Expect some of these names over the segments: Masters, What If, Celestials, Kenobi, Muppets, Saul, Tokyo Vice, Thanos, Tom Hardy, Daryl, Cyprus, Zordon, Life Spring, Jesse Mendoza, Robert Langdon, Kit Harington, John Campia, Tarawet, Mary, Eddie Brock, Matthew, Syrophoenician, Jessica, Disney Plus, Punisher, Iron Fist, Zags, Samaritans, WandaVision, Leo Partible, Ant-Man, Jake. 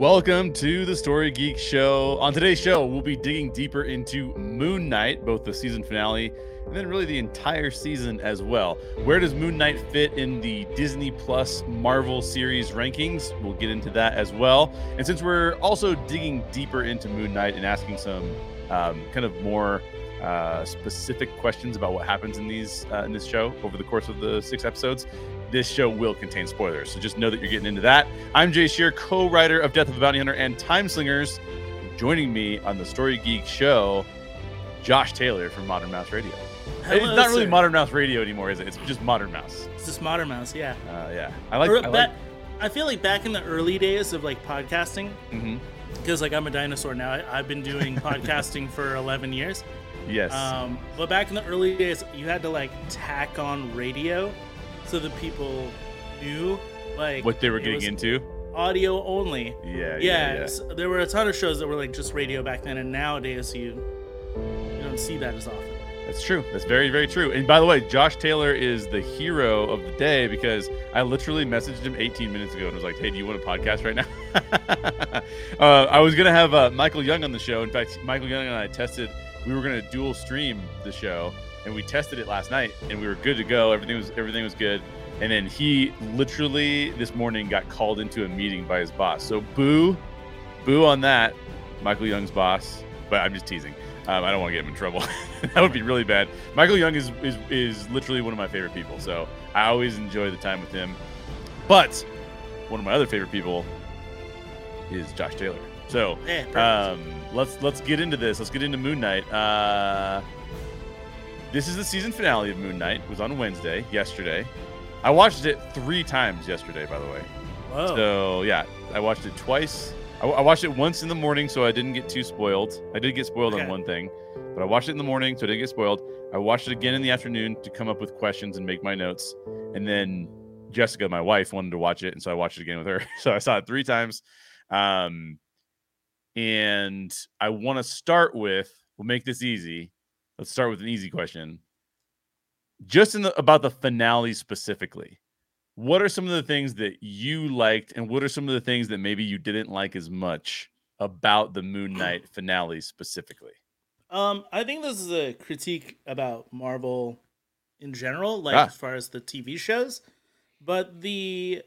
Welcome to the Story Geek Show. On today's show, we'll be digging deeper into Moon Knight, both the season finale and then really the entire season as well. Where does Moon Knight fit in the Disney Plus Marvel series rankings? We'll get into that as well. And since we're also digging deeper into Moon Knight and asking some kind of more specific questions about what happens in these in this show over the course of the 6 episodes, this show will contain spoilers, so just know that you're getting into that. I'm Jay Shear, co-writer of Death of a Bounty Hunter and Timeslingers. Joining me on the Story Geek Show, Josh Taylor from Modern Mouse Radio. Hello, it's not really Modern Mouse Radio anymore, is it? It's just Modern Mouse. It's just Modern Mouse, yeah. Yeah. I feel like back in the early days of like podcasting, because like I'm a dinosaur now. I've been doing podcasting for 11 years. Yes. But back in the early days, you had to like tack on radio, so that people knew like what they were getting into. Audio only. Yeah. So there were a ton of shows that were like just radio back then, and nowadays you don't see that as often. That's true. That's very, very true. And by the way, Josh Taylor is the hero of the day because I literally messaged him 18 minutes ago and was like, "Hey, do you want a podcast right now?" I was gonna have Michael Young on the show. In fact, Michael Young and I we were gonna dual stream the show. And we tested it last night, and we were good to go. Everything was good, and then he literally this morning got called into a meeting by his boss. So boo on that, Michael Young's boss. But I'm just teasing. I don't want to get him in trouble. That would be really bad. Michael Young is literally one of my favorite people, so I always enjoy the time with him. But one of my other favorite people is Josh Taylor. So let's get into this. Let's get into Moon Knight. This is the season finale of Moon Knight. It was on Wednesday, yesterday. I watched it 3 times yesterday, by the way. Whoa. So, yeah, I watched it twice. I watched it once in the morning, so I didn't get too spoiled. I did get spoiled on one thing, but I watched it in the morning, so I didn't get spoiled. I watched it again in the afternoon to come up with questions and make my notes. And then Jessica, my wife, wanted to watch it, and so I watched it again with her. So I saw it 3 times. And I want to start with, we'll make this easy. Let's start with an easy question. Just about the finale specifically, what are some of the things that you liked, and what are some of the things that maybe you didn't like as much about the Moon Knight finale specifically? I think this is a critique about Marvel in general, as far as the TV shows. But the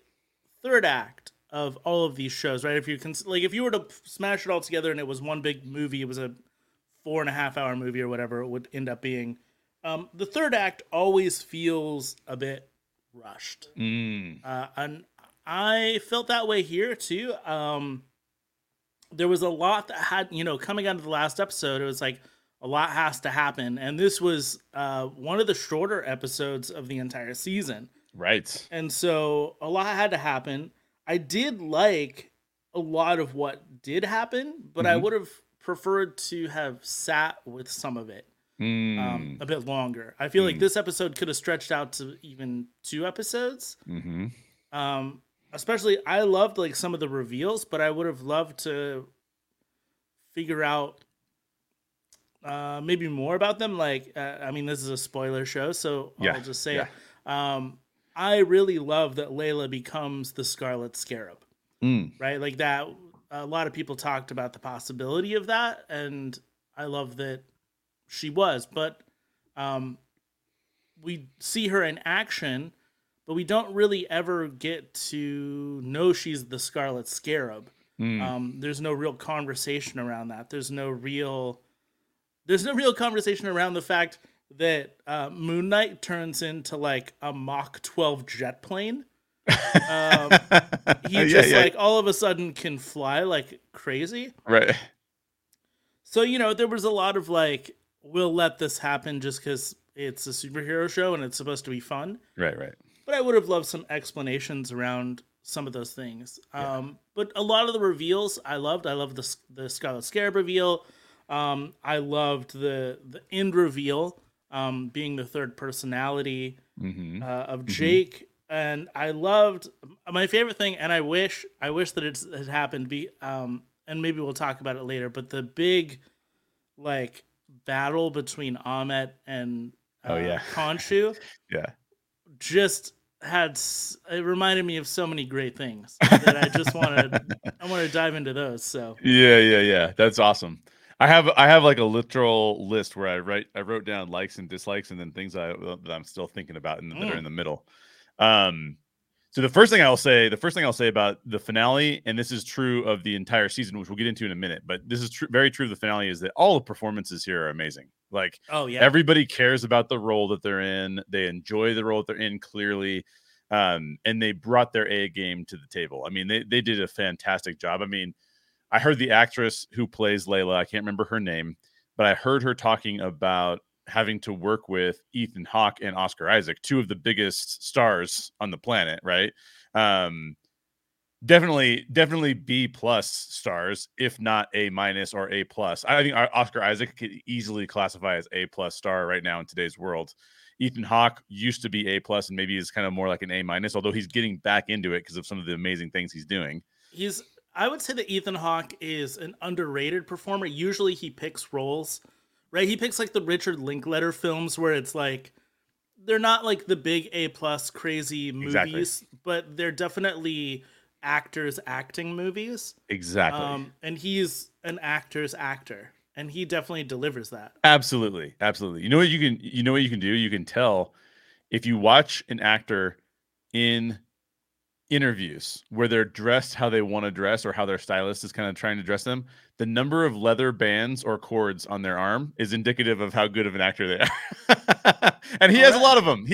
third act of all of these shows, right? If you if you were to smash it all together and it was one big movie, it was a 4.5-hour movie or whatever it would end up being. The third act always feels a bit rushed. And I felt that way here too. There was a lot that had, coming out of the last episode, it was like a lot has to happen. And this was one of the shorter episodes of the entire season. Right. And so a lot had to happen. I did like a lot of what did happen, but I would have preferred to have sat with some of it a bit longer. I feel like this episode could have stretched out to even 2 episodes. Especially, I loved like some of the reveals, but I would have loved to figure out maybe more about them. This is a spoiler show, so I'll just say it. I really love that Layla becomes the Scarlet Scarab, right? Like that. A lot of people talked about the possibility of that, and I love that she was. But we see her in action, but we don't really ever get to know she's the Scarlet Scarab. There's no real conversation around that. There's no real conversation around the fact that Moon Knight turns into like a Mach 12 jet plane. All of a sudden can fly like crazy, right? So there was a lot of like, we'll let this happen just because it's a superhero show and it's supposed to be fun, right? But I would have loved some explanations around some of those things. But a lot of the reveals I loved. I loved the Scarlet Scarab reveal. I loved the end reveal, being the third personality of Jake. And I loved my favorite thing, and I wish that it had happened. And maybe we'll talk about it later. But the big, like, battle between Ammit and Khonshu, just had, it reminded me of so many great things that I just want to dive into those. So yeah. That's awesome. I have like a literal list where I wrote down likes and dislikes and then things that I'm still thinking about that are in the middle. So the first thing I'll say about the finale, and this is true of the entire season, which we'll get into in a minute, but this is very true of the finale, is that all the performances here are amazing. Like, oh yeah, everybody cares about the role that they're in. They enjoy the role that they're in, clearly. And they brought their A game to the table. I mean, they did a fantastic job. I mean, I heard the actress who plays Layla, I can't remember her name, but I heard her talking about having to work with Ethan Hawke and Oscar Isaac, two of the biggest stars on the planet, right? Definitely B+ stars, if not A- or A+. I think Oscar Isaac could easily classify as A+ star right now in today's world. Ethan Hawke used to be A+ and maybe is kind of more like an A-, although he's getting back into it because of some of the amazing things he's doing. I would say that Ethan Hawke is an underrated performer. Usually he picks roles, right? He picks like the Richard Linklater films where it's like, they're not like the big A+ crazy movies, exactly, but they're definitely actors acting movies, exactly, and he's an actor's actor, and he definitely delivers that. Absolutely. You know what you can do, you can tell if you watch an actor in interviews where they're dressed how they want to dress or how their stylist is kind of trying to dress them, the number of leather bands or cords on their arm is indicative of how good of an actor they are. And he has a lot of them.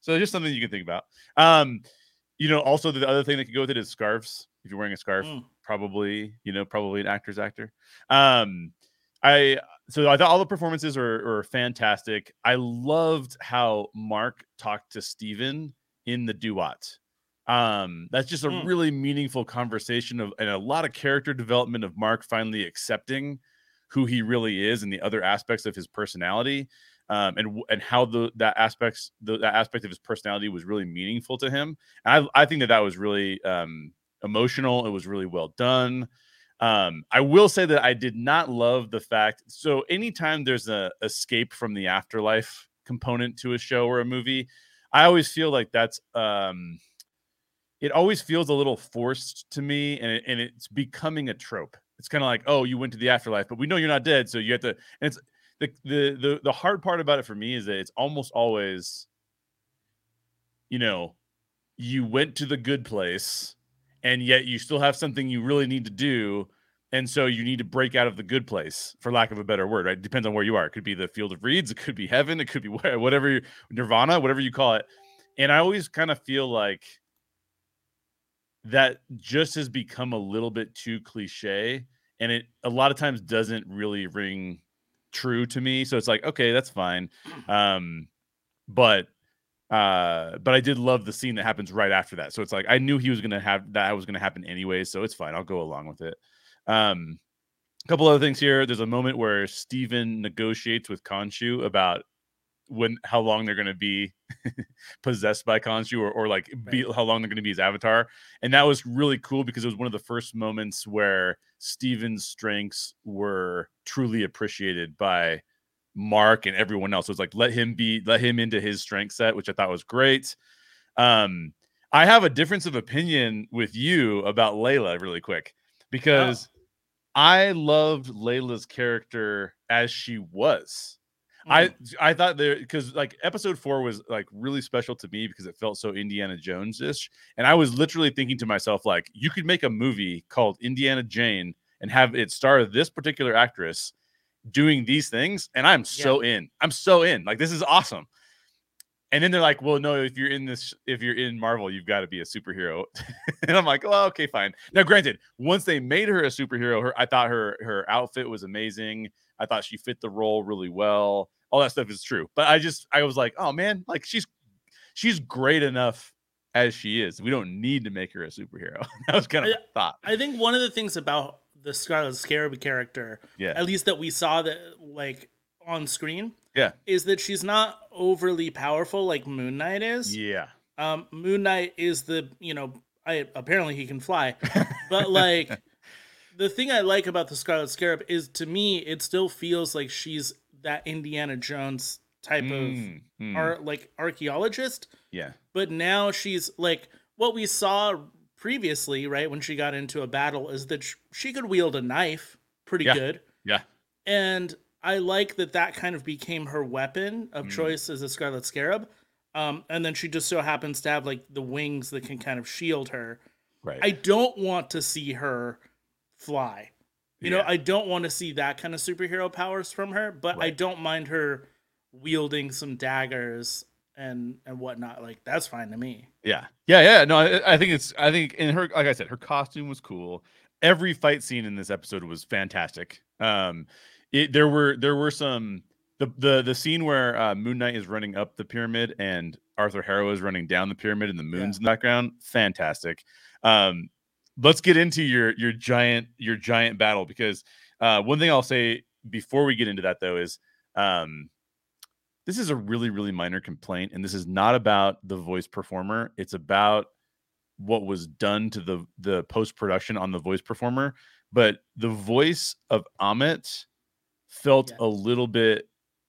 So just something you can think about. Also, the other thing that could go with it is scarves. If you're wearing a scarf, probably an actor's actor. I thought all the performances were fantastic. I loved how Mark talked to Steven in the Duat. That's just a really meaningful conversation and a lot of character development of Mark finally accepting who he really is and the other aspects of his personality, and how that aspect of his personality was really meaningful to him. And I think that was really emotional. It was really well done. I will say that I did not love the fact. So anytime there's a escape from the afterlife component to a show or a movie, I always feel like that's it always feels a little forced to me, and it's becoming a trope. It's kind of like, oh, you went to the afterlife, but we know you're not dead, so you have to. And it's the hard part about it for me is that it's almost always, you went to the good place, and yet you still have something you really need to do, and so you need to break out of the good place, for lack of a better word. Right? It depends on where you are. It could be the field of reeds, it could be heaven, it could be whatever nirvana, whatever you call it. And I always kind of feel like that just has become a little bit too cliche, and it a lot of times doesn't really ring true to me. So it's like, okay, that's fine. But I did love the scene that happens right after that. So it's like, I knew that was going to happen anyway. So it's fine. I'll go along with it. A couple other things here. There's a moment where Steven negotiates with Khonshu about how long they're going to be possessed by Khonshu how long they're going to be his avatar. And that was really cool because it was one of the first moments where Steven's strengths were truly appreciated by Mark and everyone else. So it was like, let him into his strength set, which I thought was great. I have a difference of opinion with you about Layla really quick, because I loved Layla's character as she was. I thought because like episode 4 was like really special to me because it felt so Indiana Jones-ish. And I was literally thinking to myself, like, you could make a movie called Indiana Jane and have it star this particular actress doing these things. And I'm so in, like, this is awesome. And then they're like, well, no, if you're in Marvel, you've got to be a superhero. And I'm like, well, okay, fine. Now, granted, once they made her a superhero, I thought her outfit was amazing. I thought she fit the role really well. All that stuff is true. But I was like, oh man, like she's great enough as she is. We don't need to make her a superhero. That was kind of a thought. I think one of the things about the Scarlet Scarab character, at least that we saw that like on screen, is that she's not overly powerful like Moon Knight is. Yeah. Moon Knight is apparently he can fly, but like. The thing I like about the Scarlet Scarab is, to me, it still feels like she's that Indiana Jones type of archaeologist Yeah. But now she's like, what we saw previously, right, when she got into a battle, is that she could wield a knife pretty good. Yeah. And I like that that kind of became her weapon of choice as a Scarlet Scarab. And then she just so happens to have like the wings that can kind of shield her. Right. I don't want to see her fly. You know, I don't want to see that kind of superhero powers from her, but I don't mind her wielding some daggers and whatnot. Like, that's fine to me. Yeah. No, I think in her, like I said, her costume was cool. Every fight scene in this episode was fantastic. There were some, the scene where Moon Knight is running up the pyramid and Arthur Harrow is running down the pyramid and the moon's in the background. Fantastic. Let's get into your giant battle, because one thing I'll say before we get into that though is this is a really, really minor complaint, and this is not about the voice performer. It's about what was done to the post-production on the voice performer. But the voice of Ammit felt a little bit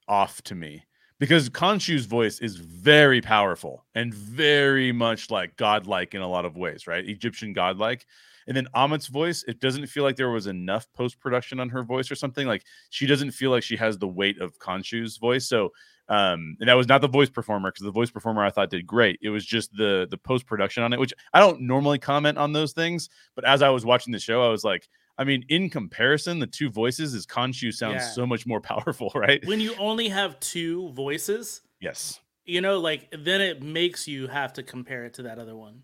off to me, because Khonshu's voice is very powerful and very much like godlike in a lot of ways, right? Egyptian godlike. And then Ammit's voice, it doesn't feel like there was enough post-production on her voice or something. Like, she doesn't feel like she has the weight of Khonshu's voice. So, and that was not the voice performer, because the voice performer I thought did great. It was just the post-production on it, which I don't normally comment on those things. But as I was watching the show, I was like, I mean, in comparison, the two voices is Khonshu sounds so much more powerful, right? When you only have two voices. Yes. You know, like, then it makes you have to compare it to that other one.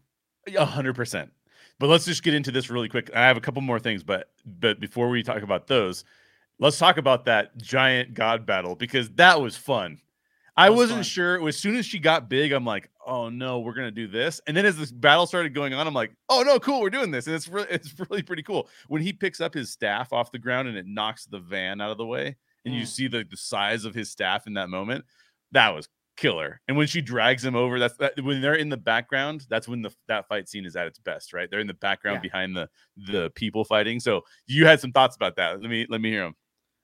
100%. But let's just get into this really quick. I have a couple more things, but before we talk about those, let's talk about that giant god battle, because that was fun. I wasn't sure. As soon as she got big, I'm like, oh no, we're going to do this. And then as this battle started going on, I'm like, oh no, cool, we're doing this. And it's really pretty cool. When he picks up his staff off the ground and it knocks the van out of the way, and you see the size of his staff in that moment, that was killer. And when she drags him over, when they're in the background, that's when that fight scene is at its best, right? They're in the background behind the people fighting. So you had some thoughts about that. Let me hear them.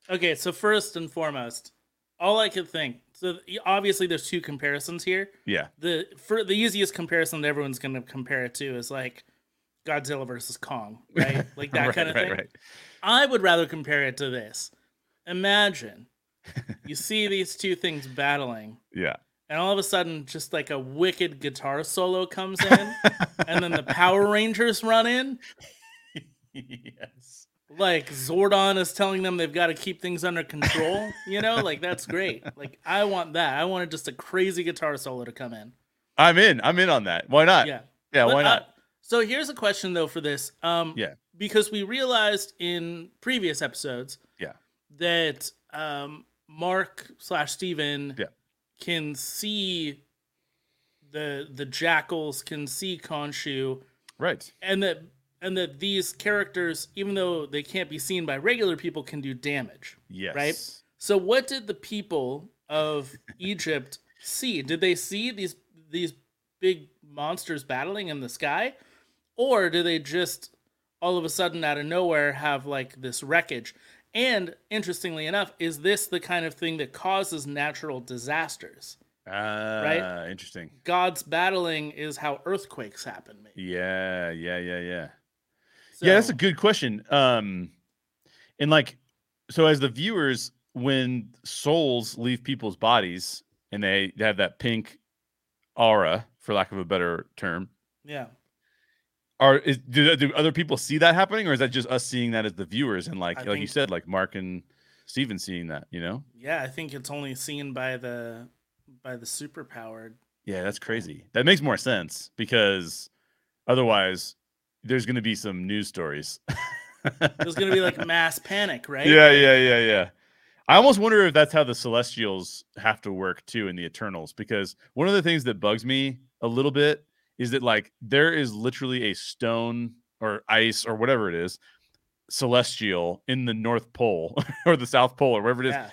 Okay, so first and foremost, all I could think, so obviously there's two comparisons here. Yeah. The easiest comparison that everyone's going to compare it to is like Godzilla versus Kong, right? Like that kind of thing. Right. I would rather compare it to this. Imagine you see these two things battling. Yeah. And all of a sudden, just like a wicked guitar solo comes in, and then the Power Rangers run in. Yes. Like Zordon is telling them they've got to keep things under control, you know, like that's great. Like I want that. I wanted just a crazy guitar solo to come in. I'm in on that. Why not? Yeah. But, why not? So here's a question though for this. Because we realized in previous episodes, that Mark/Steven can see the jackals, can see Khonshu, right, and that these characters, even though they can't be seen by regular people, can do damage. Yes. Right? So what did the people of Egypt see? Did they see these big monsters battling in the sky? Or do they just all of a sudden out of nowhere have like this wreckage? And interestingly enough, is this the kind of thing that causes natural disasters? Right? Interesting. Gods battling is how earthquakes happen. Maybe. Yeah. Yeah, that's a good question. And like, so as the viewers, when souls leave people's bodies and they have that pink aura, for lack of a better term, do other people see that happening, or is that just us seeing that as the viewers? And like you said, like Mark and Steven seeing that, you know? Yeah, I think it's only seen by the superpowered. Yeah, that's crazy. That makes more sense, because otherwise, there's going to be some news stories. There's going to be like mass panic, right? Yeah. I almost wonder if that's how the Celestials have to work too in the Eternals, because one of the things that bugs me a little bit is that like there is literally a stone or ice or whatever it is, Celestial in the North Pole or the South Pole or wherever it is. Yeah.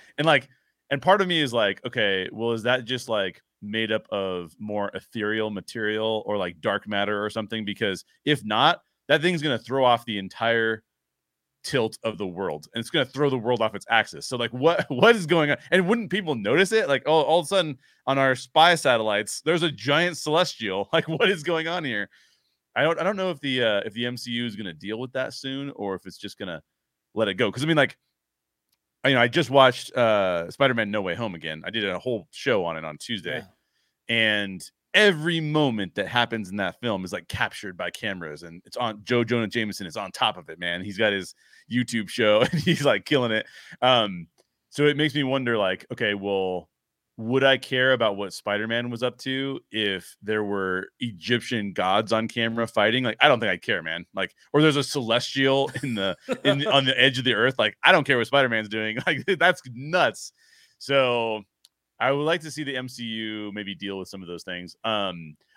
And part of me is like, okay, well, is that just like made up of more ethereal material or like dark matter or something? Because if not, that thing's going to throw off the entire tilt of the world, and it's going to throw the world off its axis. So like, what is going on? And wouldn't people notice it? Like, oh, all of a sudden on our spy satellites, there's a giant celestial. Like, what is going on here? I don't know if the MCU is going to deal with that soon, or if it's just going to let it go. Because I mean, like, you know, I just watched Spider-Man No Way Home again. I did a whole show on it on Tuesday, and every moment that happens in that film is like captured by cameras, and it's on Joe Jonah Jameson is on top of it, man. He's got his YouTube show and he's like killing it. So it makes me wonder, like, okay, well, would I care about what Spider-Man was up to if there were Egyptian gods on camera fighting? Like, I don't think I'd care, man. Like, or there's a celestial on the edge of the earth. Like, I don't care what Spider-Man's doing. Like, that's nuts. So I would like to see the MCU maybe deal with some of those things. I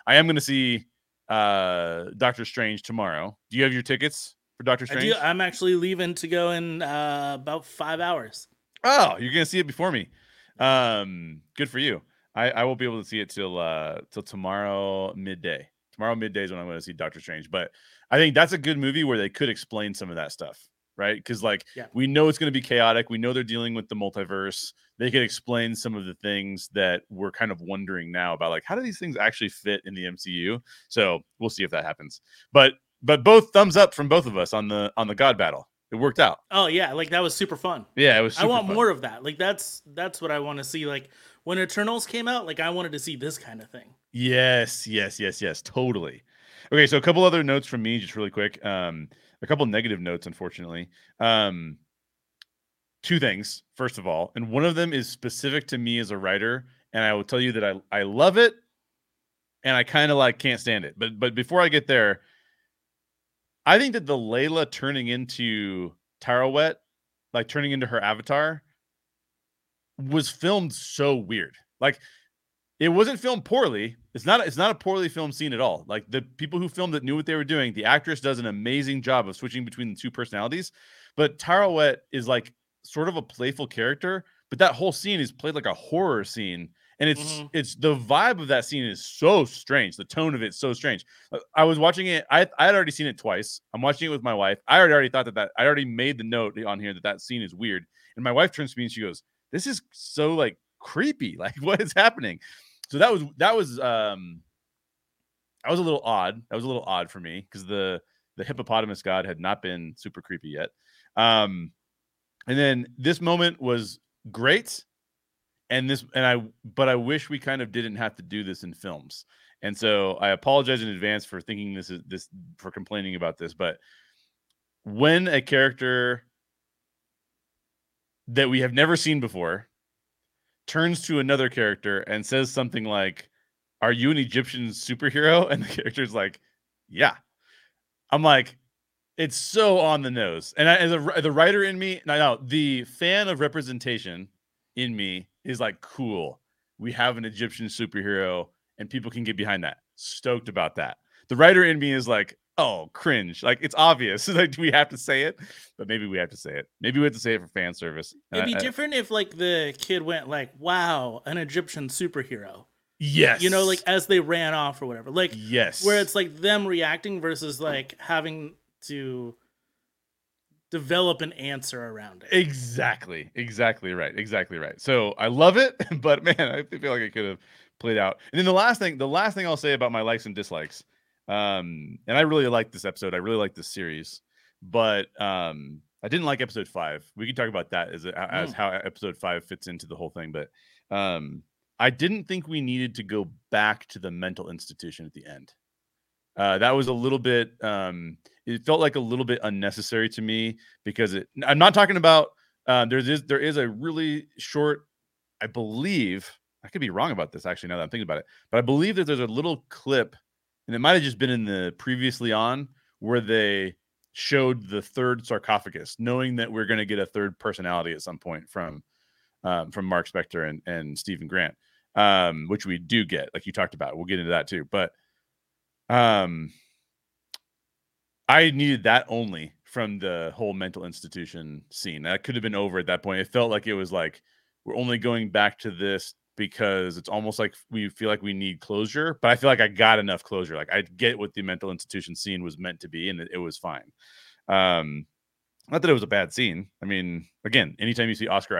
am going to see Doctor Strange tomorrow. Do you have your tickets for Doctor Strange? I do. I'm actually leaving to go in about 5 hours. Oh, you're going to see it before me. Good for you. I won't be able to see it till tomorrow midday. Tomorrow midday is when I'm going to see Doctor Strange. But I think that's a good movie where they could explain some of that stuff. Right? Because like, we know it's going to be chaotic. We know they're dealing with the multiverse. They could explain some of the things that we're kind of wondering now about, like, how do these things actually fit in the MCU? So we'll see if that happens. But both thumbs up from both of us on the God battle. It worked out. Oh yeah, like that was super fun. Yeah, it was super fun. More of that. Like that's what I want to see. Like when Eternals came out, like I wanted to see this kind of thing. Yes, totally. Okay, so a couple other notes from me, just really quick. A couple negative notes, unfortunately. Two things, first of all, and one of them is specific to me as a writer, and I will tell you that I love it, and I kind of like can't stand it. But before I get there, I think that the Layla turning into Tarawet, like turning into her avatar, was filmed so weird. Like, it wasn't filmed poorly. It's not a poorly filmed scene at all. Like, the people who filmed it knew what they were doing. The actress does an amazing job of switching between the two personalities. But Tarawet is like sort of a playful character, but that whole scene is played like a horror scene. And it's the vibe of that scene is so strange. The tone of it's so strange. I was watching it. I had already seen it twice. I'm watching it with my wife. I already thought that I already made the note on here that scene is weird. And my wife turns to me and she goes, "This is so like creepy. Like, what is happening?" So that was a little odd. That was a little odd for me because the hippopotamus god had not been super creepy yet. And then this moment was great, but I wish we kind of didn't have to do this in films. And so I apologize in advance for thinking for complaining about this, but when a character that we have never seen before turns to another character and says something like, "Are you an Egyptian superhero?" And the character's like, "Yeah." I'm like, it's so on the nose. And as the writer in me, no, the fan of representation in me is like, cool, we have an Egyptian superhero and people can get behind that. Stoked about that. The writer in me is like, oh, cringe. Like, it's obvious. Like, do we have to say it? But maybe we have to say it. Maybe we have to say it for fan service. It'd be different if, like, the kid went like, "Wow, an Egyptian superhero." Yes. You know, like, as they ran off or whatever. Like, yes. Where it's, like, them reacting versus, like, having to develop an answer around it. Exactly right. So I love it, but, man, I feel like it could have played out. And then the last thing I'll say about my likes and dislikes, and I really like this episode. I really like this series, but I didn't like episode 5. We can talk about that as how episode 5 fits into the whole thing. But I didn't think we needed to go back to the mental institution at the end. That was a little bit. It felt like a little bit unnecessary to me because I'm not talking about. There is a really short, I believe. I could be wrong about this actually now that I'm thinking about it, but I believe that there's a little clip. And it might have just been in the previously on where they showed the third sarcophagus, knowing that we're going to get a third personality at some point from Mark Spector and Stephen Grant, which we do get, like you talked about. We'll get into that too. But I needed that only from the whole mental institution scene. That could have been over at that point. It felt like it was like, we're only going back to this because it's almost like we feel like we need closure, but I feel like I got enough closure. Like, I get what the mental institution scene was meant to be, and it was fine. Not that it was a bad scene. I mean, again, anytime you see Oscar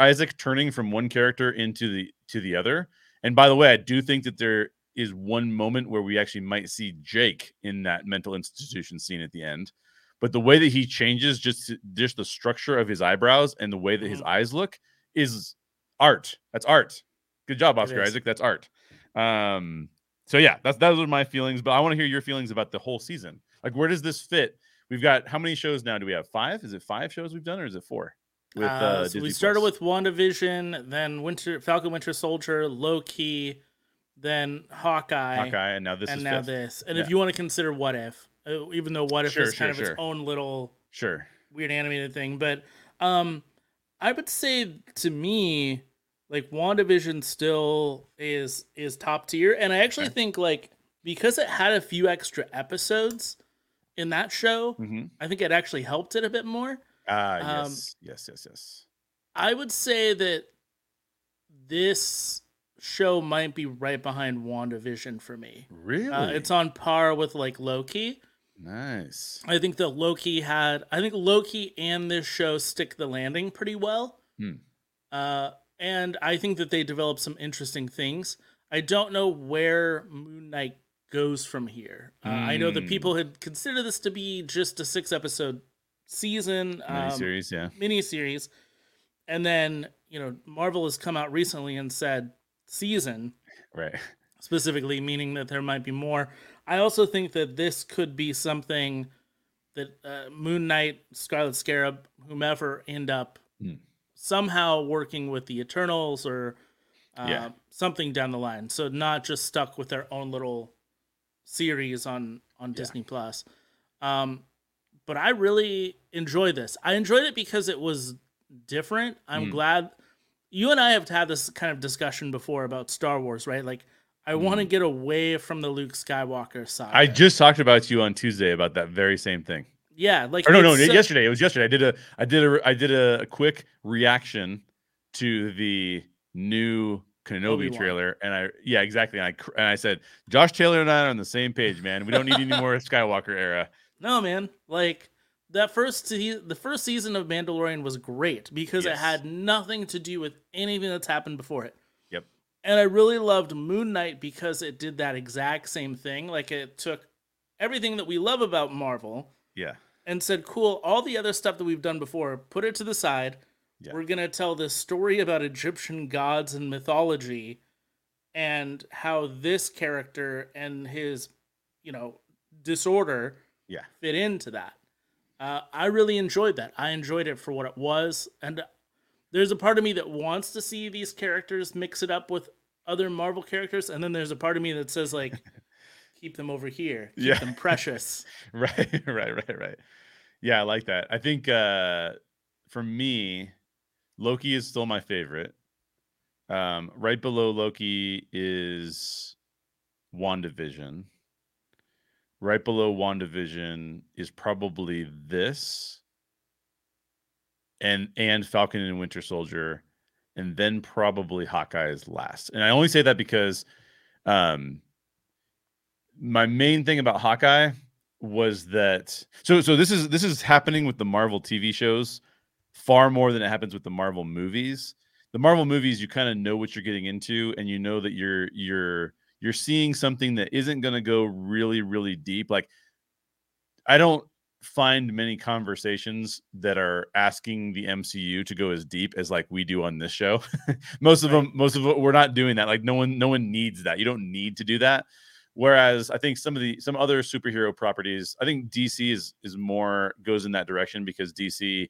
Isaac turning from one character into the other. And by the way, I do think that there is one moment where we actually might see Jake in that mental institution scene at the end. But the way that he changes just the structure of his eyebrows and the way that his eyes look is art. That's art. Good job, Oscar Isaac. That's art. So yeah, those are my feelings. But I want to hear your feelings about the whole season. Like, where does this fit? We've got how many shows now? Do we have 5? Is it 5 shows we've done, or is it 4? With so we started with WandaVision, then Falcon Winter Soldier, Loki, then Hawkeye, and now this. And now this. And if you want to consider What If, even though What If is kind of its own little weird animated thing, but I would say to me, like, WandaVision still is top tier, and I actually think, like, because it had a few extra episodes in that show, I think it actually helped it a bit more. Yes. I would say that this show might be right behind WandaVision for me. Really? It's on par with, like, Loki. Nice. I think that Loki and this show stick the landing pretty well. And I think that they develop some interesting things. I don't know where Moon Knight goes from here. I know that people had considered this to be just a 6-episode season, miniseries, and then, you know, Marvel has come out recently and said season, specifically meaning that there might be more. I also think that this could be something that Moon Knight, Scarlet Scarab, whomever, end up somehow working with the Eternals or something down the line. So not just stuck with their own little series on Disney Plus. But I really enjoy this. I enjoyed it because it was different. I'm glad you and I have had this kind of discussion before about Star Wars, right? Like, I want to get away from the Luke Skywalker side. I just talked about you on Tuesday about that very same thing. Yeah, like, or yesterday. It was yesterday. I did a quick reaction to the new Kenobi trailer, and I said, Josh Taylor and I are on the same page, man. We don't need any more Skywalker era. No, man. Like, the first season of Mandalorian was great because it had nothing to do with anything that's happened before it. Yep. And I really loved Moon Knight because it did that exact same thing. Like, it took everything that we love about Marvel. Yeah. And said, cool, all the other stuff that we've done before, put it to the side. Yeah. We're going to tell this story about Egyptian gods and mythology and how this character and his, you know, disorder fit into that. I really enjoyed that. I enjoyed it for what it was. And there's a part of me that wants to see these characters mix it up with other Marvel characters. And then there's a part of me that says, like, keep them over here. Keep them precious. Right. Yeah, I like that. I think for me, Loki is still my favorite. Right below Loki is WandaVision. Right below WandaVision is probably this, and Falcon and Winter Soldier, and then probably Hawkeye is last. And I only say that because my main thing about Hawkeye was that so this is happening with the Marvel TV shows far more than it happens with the Marvel movies. The Marvel movies, you kind of know what you're getting into, and you know that you're seeing something that isn't going to go really, really deep. Like, I don't find many conversations that are asking the MCU to go as deep as, like, we do on this show. Most of them, we're not doing that. Like, no one needs that. You don't need to do that. Whereas I think some other superhero properties, I think DC is more goes in that direction because DC,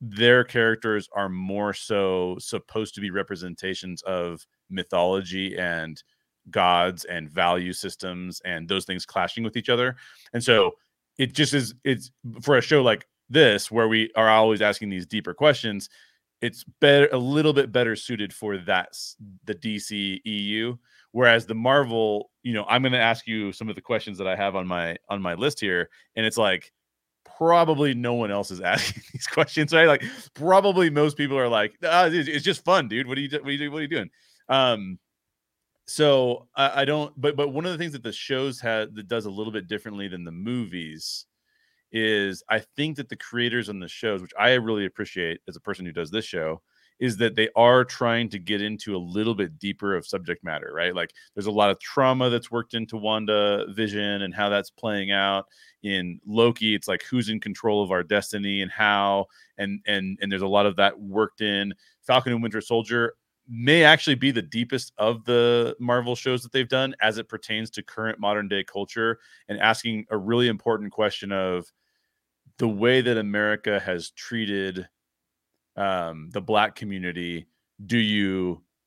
their characters are more so supposed to be representations of mythology and gods and value systems and those things clashing with each other. And so it just is, it's for a show like this where we are always asking these deeper questions, it's better, a little bit better suited for that, the DC EU. Whereas the Marvel, you know, I'm going to ask you some of the questions that I have on my list here, and it's like probably no one else is asking these questions, right? Like, probably most people are like, it's just fun, dude. What are you doing? So I don't. But one of the things that the shows had that does a little bit differently than the movies is I think that the creators on the shows, which I really appreciate as a person who does this show, is that they are trying to get into a little bit deeper of subject matter, right? Like there's a lot of trauma that's worked into WandaVision and how that's playing out. In Loki, it's like who's in control of our destiny and how, and there's a lot of that worked in. Falcon and Winter Soldier may actually be the deepest of the Marvel shows that they've done as it pertains to current modern day culture and asking a really important question of the way that America has treated the Black community.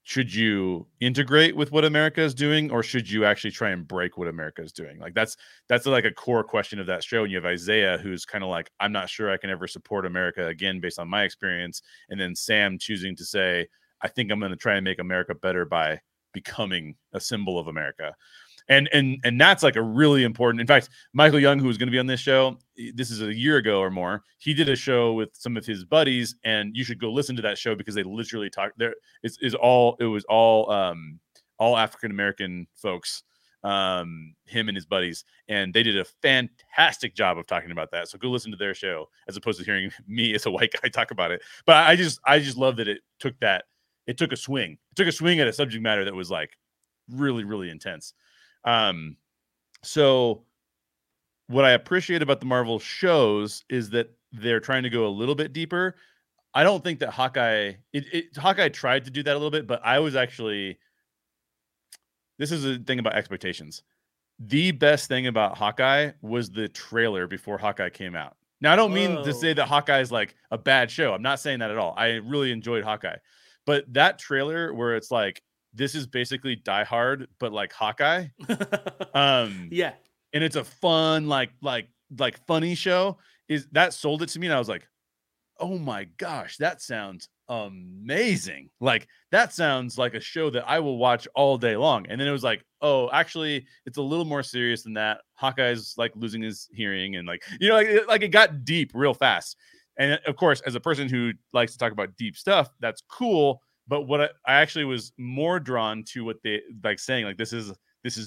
Should you integrate with what America is doing, or should you actually try and break what America is doing? Like that's like a core question of that show. And you have Isaiah, who's kind of like, I'm not sure I can ever support America again based on my experience. And then Sam choosing to say, I think I'm going to try and make America better by becoming a symbol of America. And that's like a really important. In fact, Michael Young, who was going to be on this show, this is a year ago or more, he did a show with some of his buddies, and you should go listen to that show because they literally talked. There is all it was all African American folks, him and his buddies, and they did a fantastic job of talking about that. So go listen to their show as opposed to hearing me as a white guy talk about it. But I just love that it took a swing. It took a swing at a subject matter that was like really, really intense. So what I appreciate about the Marvel shows is that they're trying to go a little bit deeper. I don't think that Hawkeye tried to do that a little bit, but I was actually, this is a thing about expectations. The best thing about Hawkeye was the trailer before Hawkeye came out. Now, I don't mean to say that Hawkeye is like a bad show. I'm not saying that at all. I really enjoyed Hawkeye, but that trailer where it's like, this is basically Die Hard, but like Hawkeye. Yeah. And it's a fun, like funny show. Is that sold it to me? And I was like, oh my gosh, that sounds amazing. Like that sounds like a show that I will watch all day long. And then it was like, oh, actually it's a little more serious than that. Hawkeye's like losing his hearing and like, you know, like it got deep real fast. And of course, as a person who likes to talk about deep stuff, that's cool. But what I actually was more drawn to what they like saying, like this is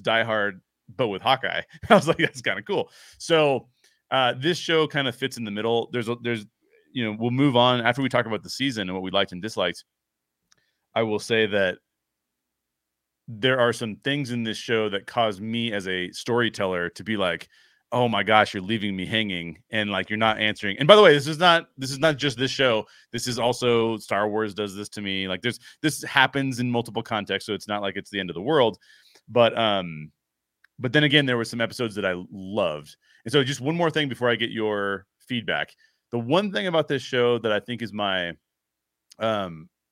Die Hard, but with Hawkeye. I was like, that's kind of cool. So this show kind of fits in the middle. There's you know, we'll move on after we talk about the season and what we liked and disliked. I will say that there are some things in this show that caused me as a storyteller to be like, oh my gosh, you're leaving me hanging and like you're not answering. And by the way, this is not just this show. This is also Star Wars does this to me. Like this happens in multiple contexts, so it's not like it's the end of the world. But then again, there were some episodes that I loved. And so just one more thing before I get your feedback. The one thing about this show that I think is my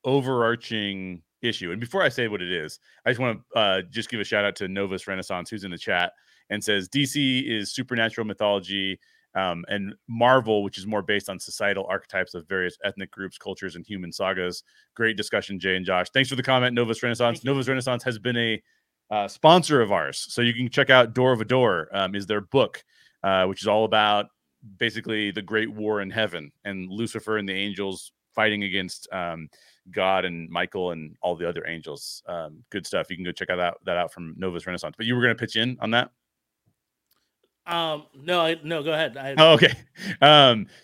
overarching issue, and before I say what it is, I just want to just give a shout out to Novus Renaissance, who's in the chat, and says DC is supernatural mythology, and Marvel, which is more based on societal archetypes of various ethnic groups, cultures, and human sagas. Great discussion, Jay and Josh. Thanks for the comment, Novus Renaissance. Novus Renaissance has been a sponsor of ours, so you can check out Door of a Door, is their book, which is all about basically the Great War in Heaven and Lucifer and the angels fighting against God and Michael and all the other angels. Good stuff. You can go check out that out from Novus Renaissance. But you were going to pitch in on that? No, go ahead. Okay.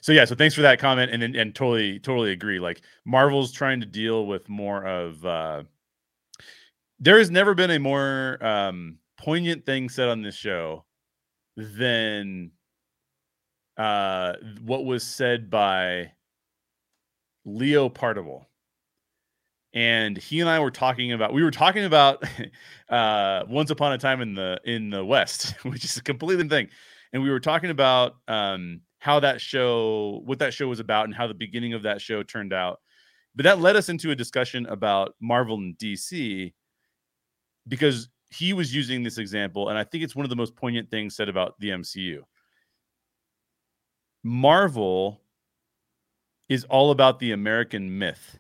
So thanks for that comment. And totally agree. Like Marvel's trying to deal with more of, there has never been a more, poignant thing said on this show than, what was said by Leo Partible. And he and I were talking about, Once Upon a Time in the West, which is a completely thing. And we were talking about how that show, what that show was about and how the beginning of that show turned out. But that led us into a discussion about Marvel and DC, because he was using this example. And I think it's one of the most poignant things said about the MCU. Marvel is all about the American myth.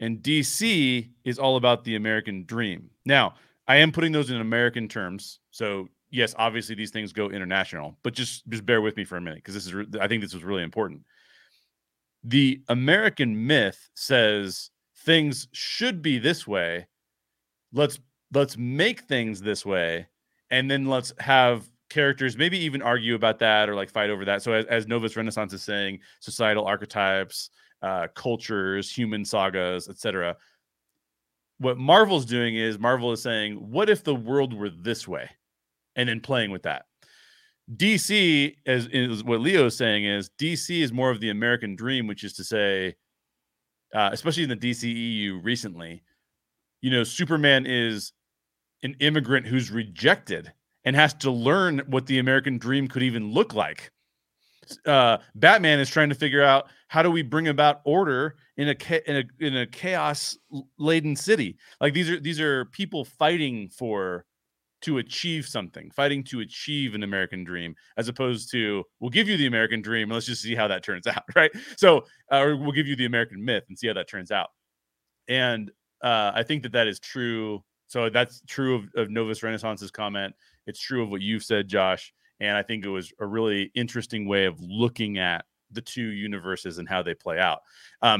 And DC is all about the American dream. Now, I am putting those in American terms. So, yes, obviously these things go international, but just bear with me for a minute because I think this was really important. The American myth says things should be this way. Let's make things this way, and then let's have characters maybe even argue about that or like fight over that. So as Novus Renaissance is saying, societal archetypes, cultures, human sagas, etc. What Marvel's doing is Marvel is saying, what if the world were this way? And then playing with that. DC, as is what Leo is saying, is DC is more of the American dream, which is to say, especially in the DCEU recently, you know, Superman is an immigrant who's rejected and has to learn what the American dream could even look like. Batman is trying to figure out, how do we bring about order in a chaos laden city? Like these are people fighting to achieve something, fighting to achieve an American dream, as opposed to, we'll give you the American dream and let's just see how that turns out, right? So, or we'll give you the American myth and see how that turns out. And I think that is true. So that's true of Novus Renaissance's comment. It's true of what you've said, Josh. And I think it was a really interesting way of looking at the two universes and how they play out.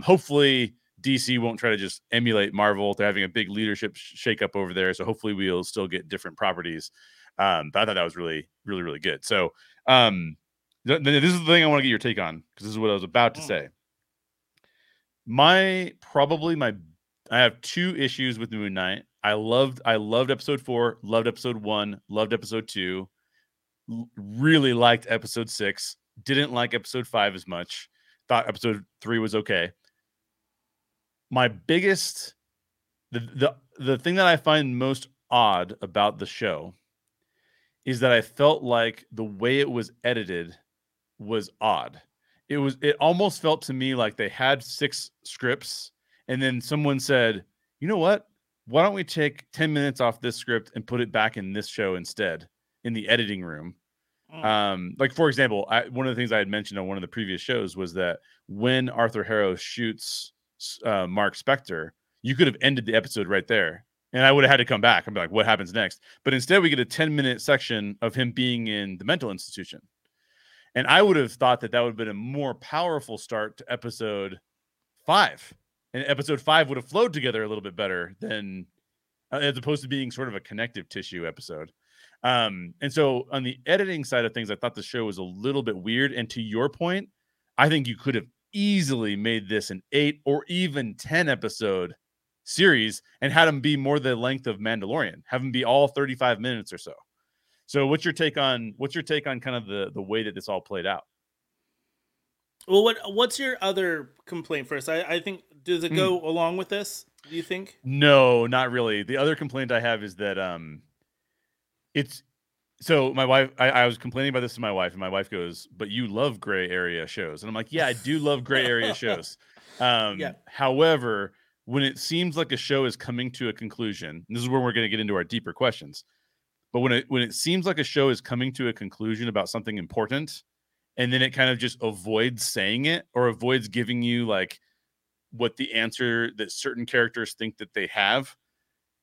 Hopefully DC won't try to just emulate Marvel. They're having a big leadership shakeup over there. So hopefully we'll still get different properties. But I thought that was really, really, really good. So this is the thing I want to get your take on, because this is what I was about to say. I have two issues with Moon Knight. I loved episode 4, loved episode 1, loved episode 2, really liked episode 6, didn't like episode 5 as much, thought episode 3 was okay. My biggest, the thing that I find most odd about the show is that I felt like the way it was edited was odd. It almost felt to me like they had 6 scripts and then someone said, you know what? Why don't we take 10 minutes off this script and put it back in this show instead, in the editing room? Like, for example, one of the things I had mentioned on one of the previous shows was that when Arthur Harrow shoots Mark Spector, you could have ended the episode right there and I would have had to come back and be like, what happens next? But instead we get a 10-minute section of him being in the mental institution, and I would have thought that would have been a more powerful start to episode 5, and episode 5 would have flowed together a little bit better than, as opposed to being sort of a connective tissue episode. And so on the editing side of things, I thought the show was a little bit weird, and to your point, I think you could have easily made this an 8 or even 10 episode series and had them be more the length of Mandalorian, have them be all 35 minutes or so. So what's your take on kind of the way that this all played out? Well, what's your other complaint first? I think, does it go along with this, do you think? No, not really. The other complaint I have is that it's, so my wife, I was complaining about this to my wife, and my wife goes, but you love gray area shows. And I'm like, yeah, I do love gray area shows. Yeah. However, when it seems like a show is coming to a conclusion, and this is where we're going to get into our deeper questions, but when it seems like a show is coming to a conclusion about something important, and then it kind of just avoids saying it or avoids giving you like what the answer that certain characters think that they have,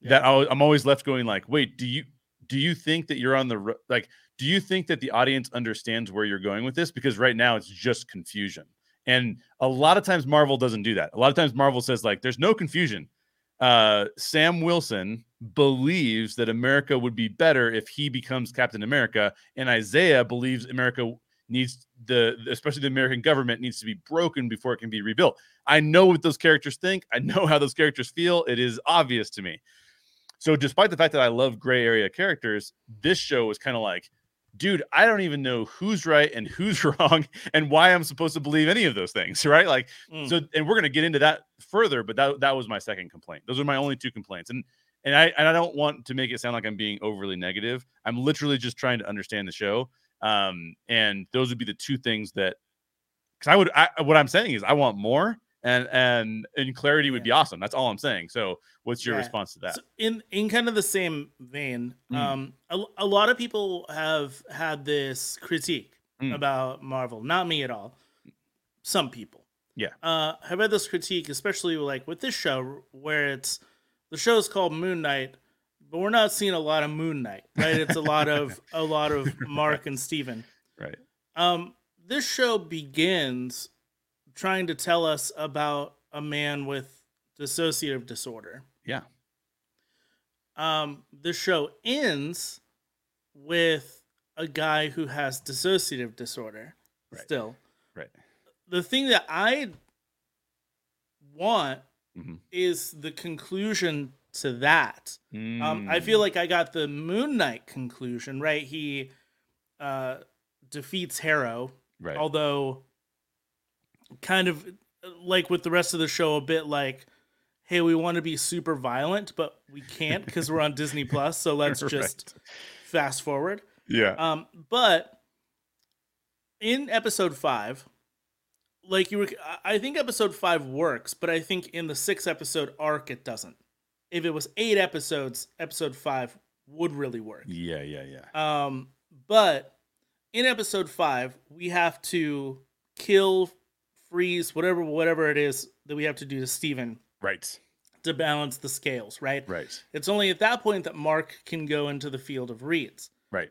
that I'm always left going like, wait, do you think that you're on the like, do you think that the audience understands where you're going with this? Because right now it's just confusion. And a lot of times Marvel doesn't do that. A lot of times Marvel says like, there's no confusion. Sam Wilson believes that America would be better if he becomes Captain America. And Isaiah believes America needs especially the American government needs to be broken before it can be rebuilt. I know what those characters think. I know how those characters feel. It is obvious to me. So despite the fact that I love gray area characters, this show was kind of like, dude, I don't even know who's right and who's wrong and why I'm supposed to believe any of those things, right? Like, so, and we're going to get into that further, but that was my second complaint. Those are my only two complaints. And I don't want to make it sound like I'm being overly negative. I'm literally just trying to understand the show. And those would be the two things that, because what I'm saying is I want more. And clarity would be awesome. That's all I'm saying. So what's your response to that? So in kind of the same vein, a lot of people have had this critique about Marvel. Not me at all. Some people. Yeah. I've had this critique, especially like with this show, where it's, the show is called Moon Knight, but we're not seeing a lot of Moon Knight, right? It's a lot of Mark and Steven. Right. This show begins trying to tell us about a man with dissociative disorder. Yeah. The show ends with a guy who has dissociative disorder still. Right. The thing that I want is the conclusion to that. I feel like I got the Moon Knight conclusion, right? He defeats Harrow, right? Although kind of like with the rest of the show, a bit like, hey, we want to be super violent, but we can't because we're on Disney Plus. So let's just fast forward. Yeah. But in episode 5, like you were, I think episode 5 works, but I think in the 6-episode arc, it doesn't. If it was 8 episodes, episode 5 would really work. Yeah. But in episode 5, we have to kill, freeze, whatever it is that we have to do to Steven. Right. To balance the scales, right? Right. It's only at that point that Mark can go into the field of reeds. Right.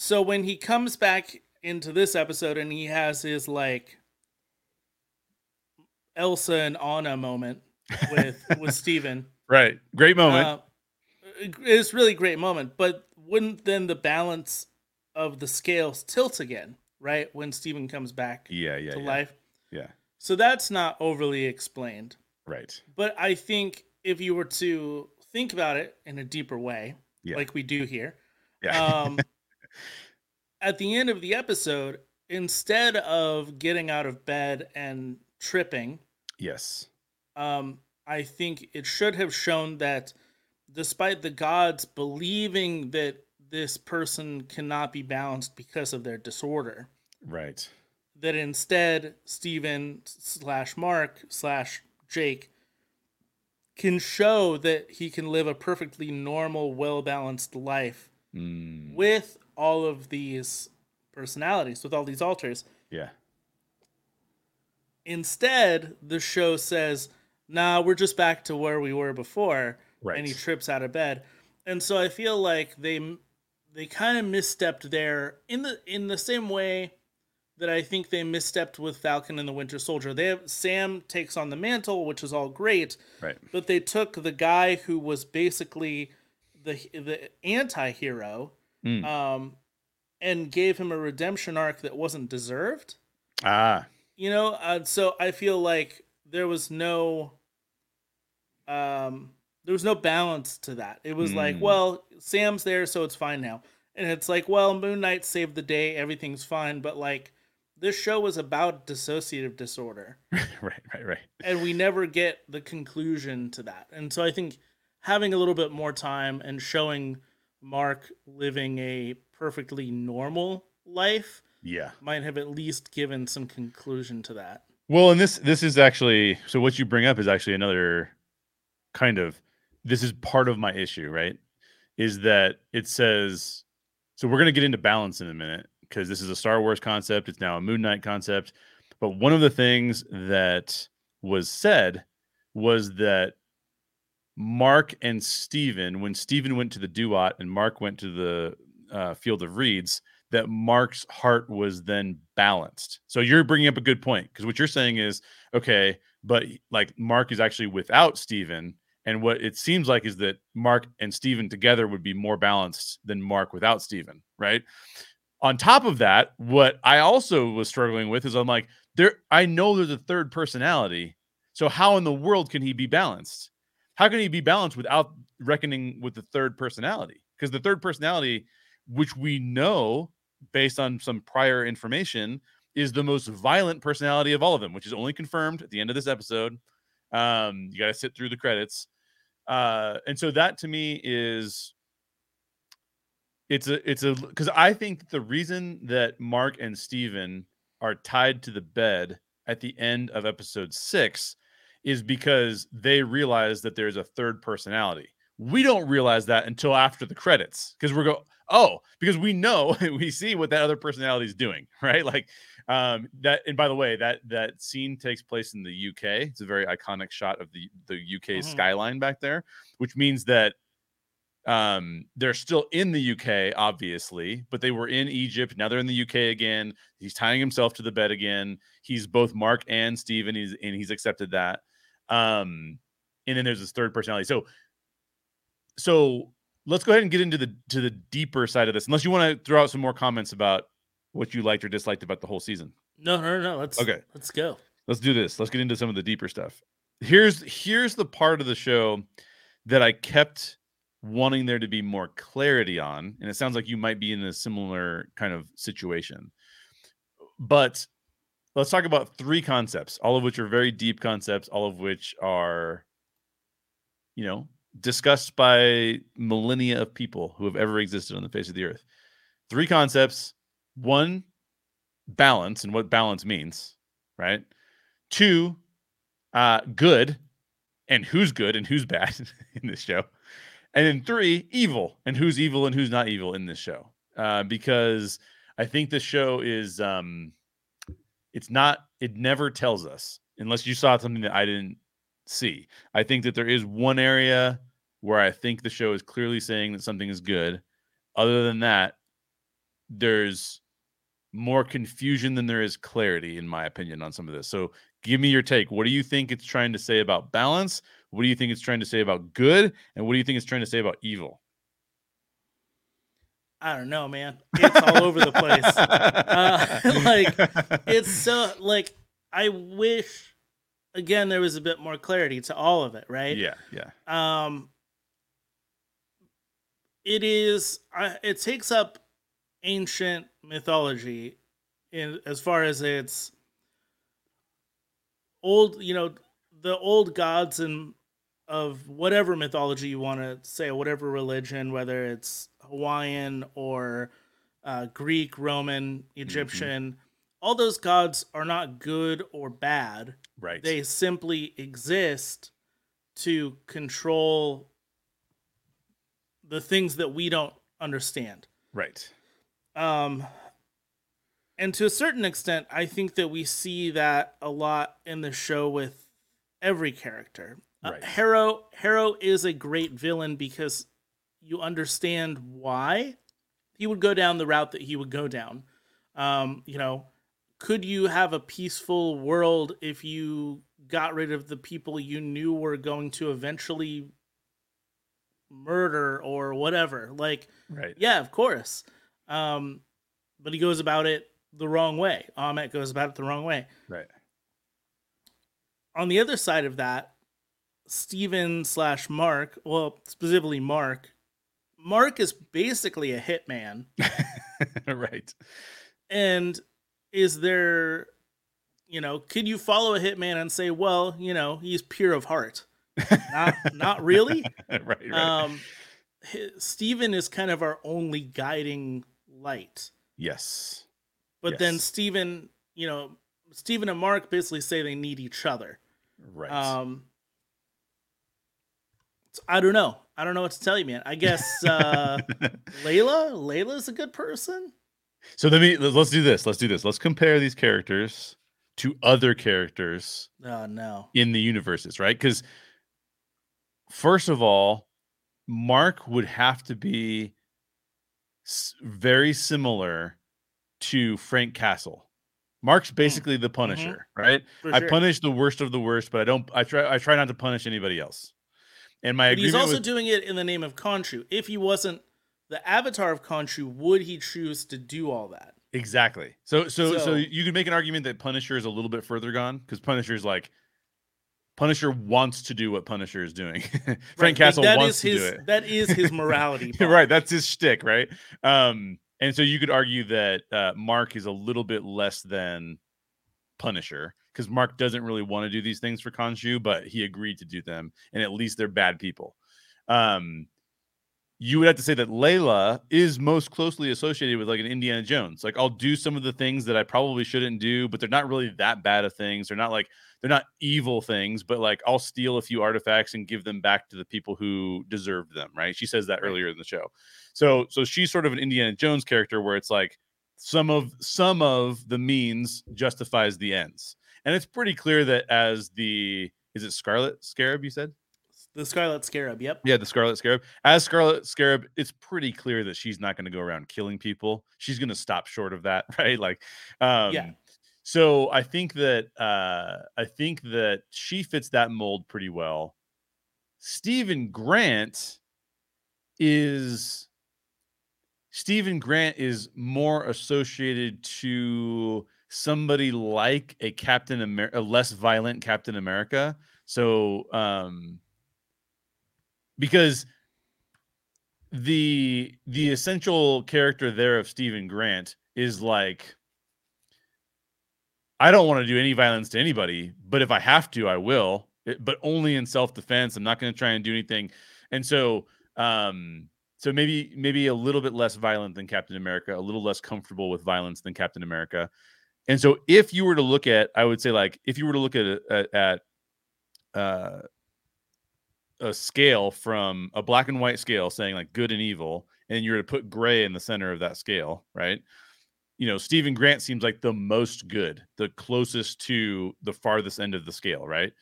So when he comes back into this episode and he has his like Elsa and Anna moment with Steven. Right. Great moment. It's really great moment, but wouldn't then the balance of the scales tilt again, right? When Steven comes back to life. Yeah. So that's not overly explained. Right. But I think if you were to think about it in a deeper way, like we do here, at the end of the episode, instead of getting out of bed and tripping, I think it should have shown that despite the gods believing that this person cannot be balanced because of their disorder, right, that instead Steven/Mark/Jake can show that he can live a perfectly normal, well-balanced life with all of these personalities, with all these alters. Yeah. Instead, the show says, nah, we're just back to where we were before. Right. And he trips out of bed. And so I feel like they kind of misstepped there in the same way that I think they misstepped with Falcon and the Winter Soldier. Sam takes on the mantle, which is all great. Right. But they took the guy who was basically the anti-hero and gave him a redemption arc that wasn't deserved. So I feel like there was no balance to that. It was like, well, Sam's there, so it's fine now. And it's like, well, Moon Knight saved the day, everything's fine, but like this show was about dissociative disorder. Right. And we never get the conclusion to that. And so I think having a little bit more time and showing Mark living a perfectly normal life might have at least given some conclusion to that. Well, and this is actually, so what you bring up is actually another kind of, this is part of my issue, right? Is that it says, so we're going to get into balance in a minute because this is a Star Wars concept. It's now a Moon Knight concept. But one of the things that was said was that Mark and Steven, when Steven went to the Duat and Mark went to the Field of Reeds, that Mark's heart was then balanced. So you're bringing up a good point, because what you're saying is, okay, but like Mark is actually without Steven, and what it seems like is that Mark and Steven together would be more balanced than Mark without Steven, right? On top of that, what I also was struggling with is I'm like, I know there's a third personality, so how in the world can he be balanced? How can he be balanced without reckoning with the third personality? Because the third personality, which we know based on some prior information, is the most violent personality of all of them, which is only confirmed at the end of this episode. You got to sit through the credits. And so that to me is, because I think the reason that Mark and Steven are tied to the bed at the end of episode 6 is because they realize that there's a third personality. We don't realize that until after the credits, because we're going, oh, because we know, we see what that other personality is doing, right? Like that. And by the way, that scene takes place in the UK. It's a very iconic shot of the UK skyline back there, which means that they're still in the UK, obviously, but they were in Egypt. Now they're in the UK again. He's tying himself to the bed again. He's both Mark and Steven, and he's accepted that. And then there's this third personality. So let's go ahead and get into the deeper side of this, unless you want to throw out some more comments about what you liked or disliked about the whole season. No. Let's go. Let's do this. Let's get into some of the deeper stuff. Here's the part of the show that I kept wanting there to be more clarity on, and it sounds like you might be in a similar kind of situation. But let's talk about three concepts, all of which are very deep concepts, all of which are, discussed by millennia of people who have ever existed on the face of the earth. Three concepts. One, balance, and what balance means, right? Two, good, and who's good and who's bad in this show. And then three, evil and who's not evil in this show. Because I think the show is, it never tells us, unless you saw something that I didn't see. I think that there is one area where I think the show is clearly saying that something is good. Other than that, there's more confusion than there is clarity, in my opinion, on some of this. So give me your take. What do you think it's trying to say about balance? What do you think it's trying to say about good? And what do you think it's trying to say about evil? I don't know, man. It's all over the place. I wish, again, there was a bit more clarity to all of it, right? Yeah. It takes up ancient mythology in as far as its old, the old gods and of whatever mythology you want to say, whatever religion, whether it's Hawaiian or Greek, Roman, Egyptian, all those gods are not good or bad. Right. They simply exist to control the things that we don't understand. Right. And to a certain extent, I think that we see that a lot in the show with every character. Right. Harrow is a great villain because you understand why he would go down the route that he would go down. Could you have a peaceful world if you got rid of the people you knew were going to eventually murder or whatever? Right. Yeah, of course. But he goes about it the wrong way. Ammit goes about it the wrong way. Right. On the other side of that, Steven/Mark, well, specifically Mark is basically a hitman. Right. And is there, could you follow a hitman and say, well, he's pure of heart? Not really. Right. Steven is kind of our only guiding light. Yes. But then Steven and Mark basically say they need each other. Right. I don't know. I don't know what to tell you, man. I guess Layla's a good person. So let's do this. Let's compare these characters to other characters. Oh no. In the universes, right? Because first of all, Mark would have to be very similar to Frank Castle. Mark's basically the Punisher, right? Sure. I punish the worst of the worst, but I try not to punish anybody else. And he's also doing it in the name of Khonshu. If he wasn't the avatar of Khonshu, would he choose to do all that? Exactly. So you could make an argument that Punisher is a little bit further gone, because Punisher wants to do what Punisher is doing. Frank Castle wants to do it. That is his morality. Right. That's his shtick, right? And so you could argue that Mark is a little bit less than Punisher, because Mark doesn't really want to do these things for Khonshu, but he agreed to do them, and at least they're bad people. You would have to say that Layla is most closely associated with an Indiana Jones. I'll do some of the things that I probably shouldn't do, but they're not really that bad of things. They're not evil things, but I'll steal a few artifacts and give them back to the people who deserved them. Right. She says that earlier in the show. So she's sort of an Indiana Jones character where it's some of the means justifies the ends. And it's pretty clear that is it Scarlet Scarab, you said? The Scarlet Scarab, yep. Yeah, the Scarlet Scarab. As Scarlet Scarab, it's pretty clear that she's not going to go around killing people. She's going to stop short of that, right? Yeah. So I think that she fits that mold pretty well. Stephen Grant is Stephen Grant is more associated to somebody like a Captain America, a less violent Captain America. So, because the essential character there of Stephen Grant is like, I don't want to do any violence to anybody, but if I have to, I will, but only in self-defense. I'm not going to try and do anything. And so, so maybe a little bit less violent than Captain America, a little less comfortable with violence than Captain America. And so if you were to look at, I would say, like, if you were to look at a scale from a black and white scale saying like good and evil, and you're to put gray in the center of that scale, right? You know, Stephen Grant seems like the most good, the closest to the farthest end of the scale, right?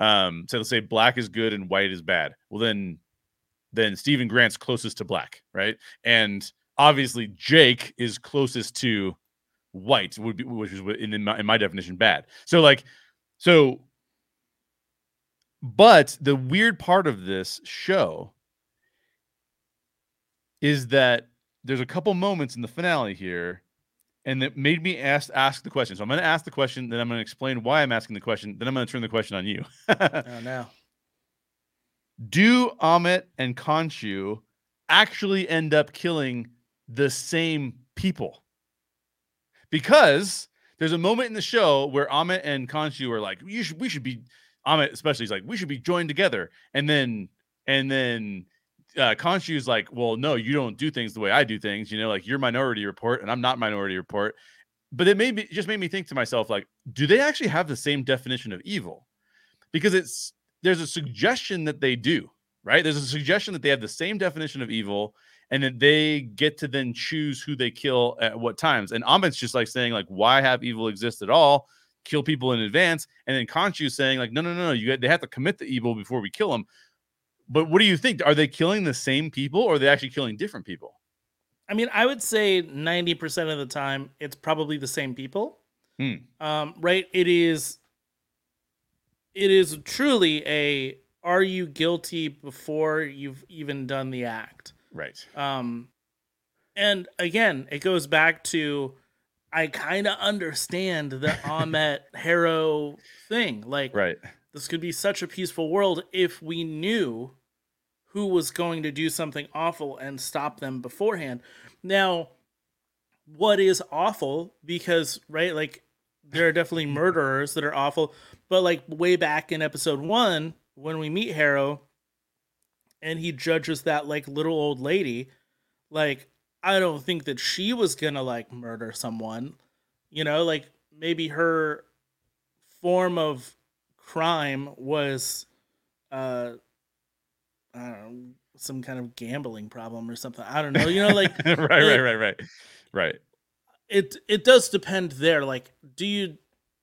So let's say black is good and white is bad. Well, then Stephen Grant's closest to black, right? And obviously Jake is closest to white, would be, which is in my definition bad. So like, so, but the weird part of this show is that there's a couple moments in the finale here, and that made me ask the question. So I'm going to ask the question, then I'm going to explain why I'm asking the question, then I'm going to turn the question on you. Oh, no. Do Ammit and Khonshu actually end up killing the same people? Because there's a moment in the show where Ammit and Khonshu are like, we should be, Ammit especially is like, we should be joined together. And then Khonshu's like, well, no, you don't do things the way I do things. You know, like you're Minority Report and I'm not Minority Report. But it just made me think to myself, like, do they actually have the same definition of evil? Because there's a suggestion that they do, right? There's a suggestion that they have the same definition of evil and that they get to then choose who they kill at what times. And Ammit's just like saying, like, why have evil exist at all? Kill people in advance. And then Khonshu's saying, like, no, they have to commit the evil before we kill them. But what do you think? Are they killing the same people, or are they actually killing different people? I mean, I would say 90% of the time, it's probably the same people. Right? It is truly a, are you guilty before you've even done the act? Right. And again, it goes back to, I kind of understand the Ammit Harrow thing. Like, right. This could be such a peaceful world if we knew who was going to do something awful and stop them beforehand. Now, what is awful? Because, right, like, there are definitely murderers that are awful. But, like, way back in episode 1, when we meet Harrow and he judges that, like, little old lady, like, I don't think that she was going to, like, murder someone. You know, like, maybe her form of crime was I don't know, some kind of gambling problem or something. I don't know, you know, like right. It does depend there. Like, do you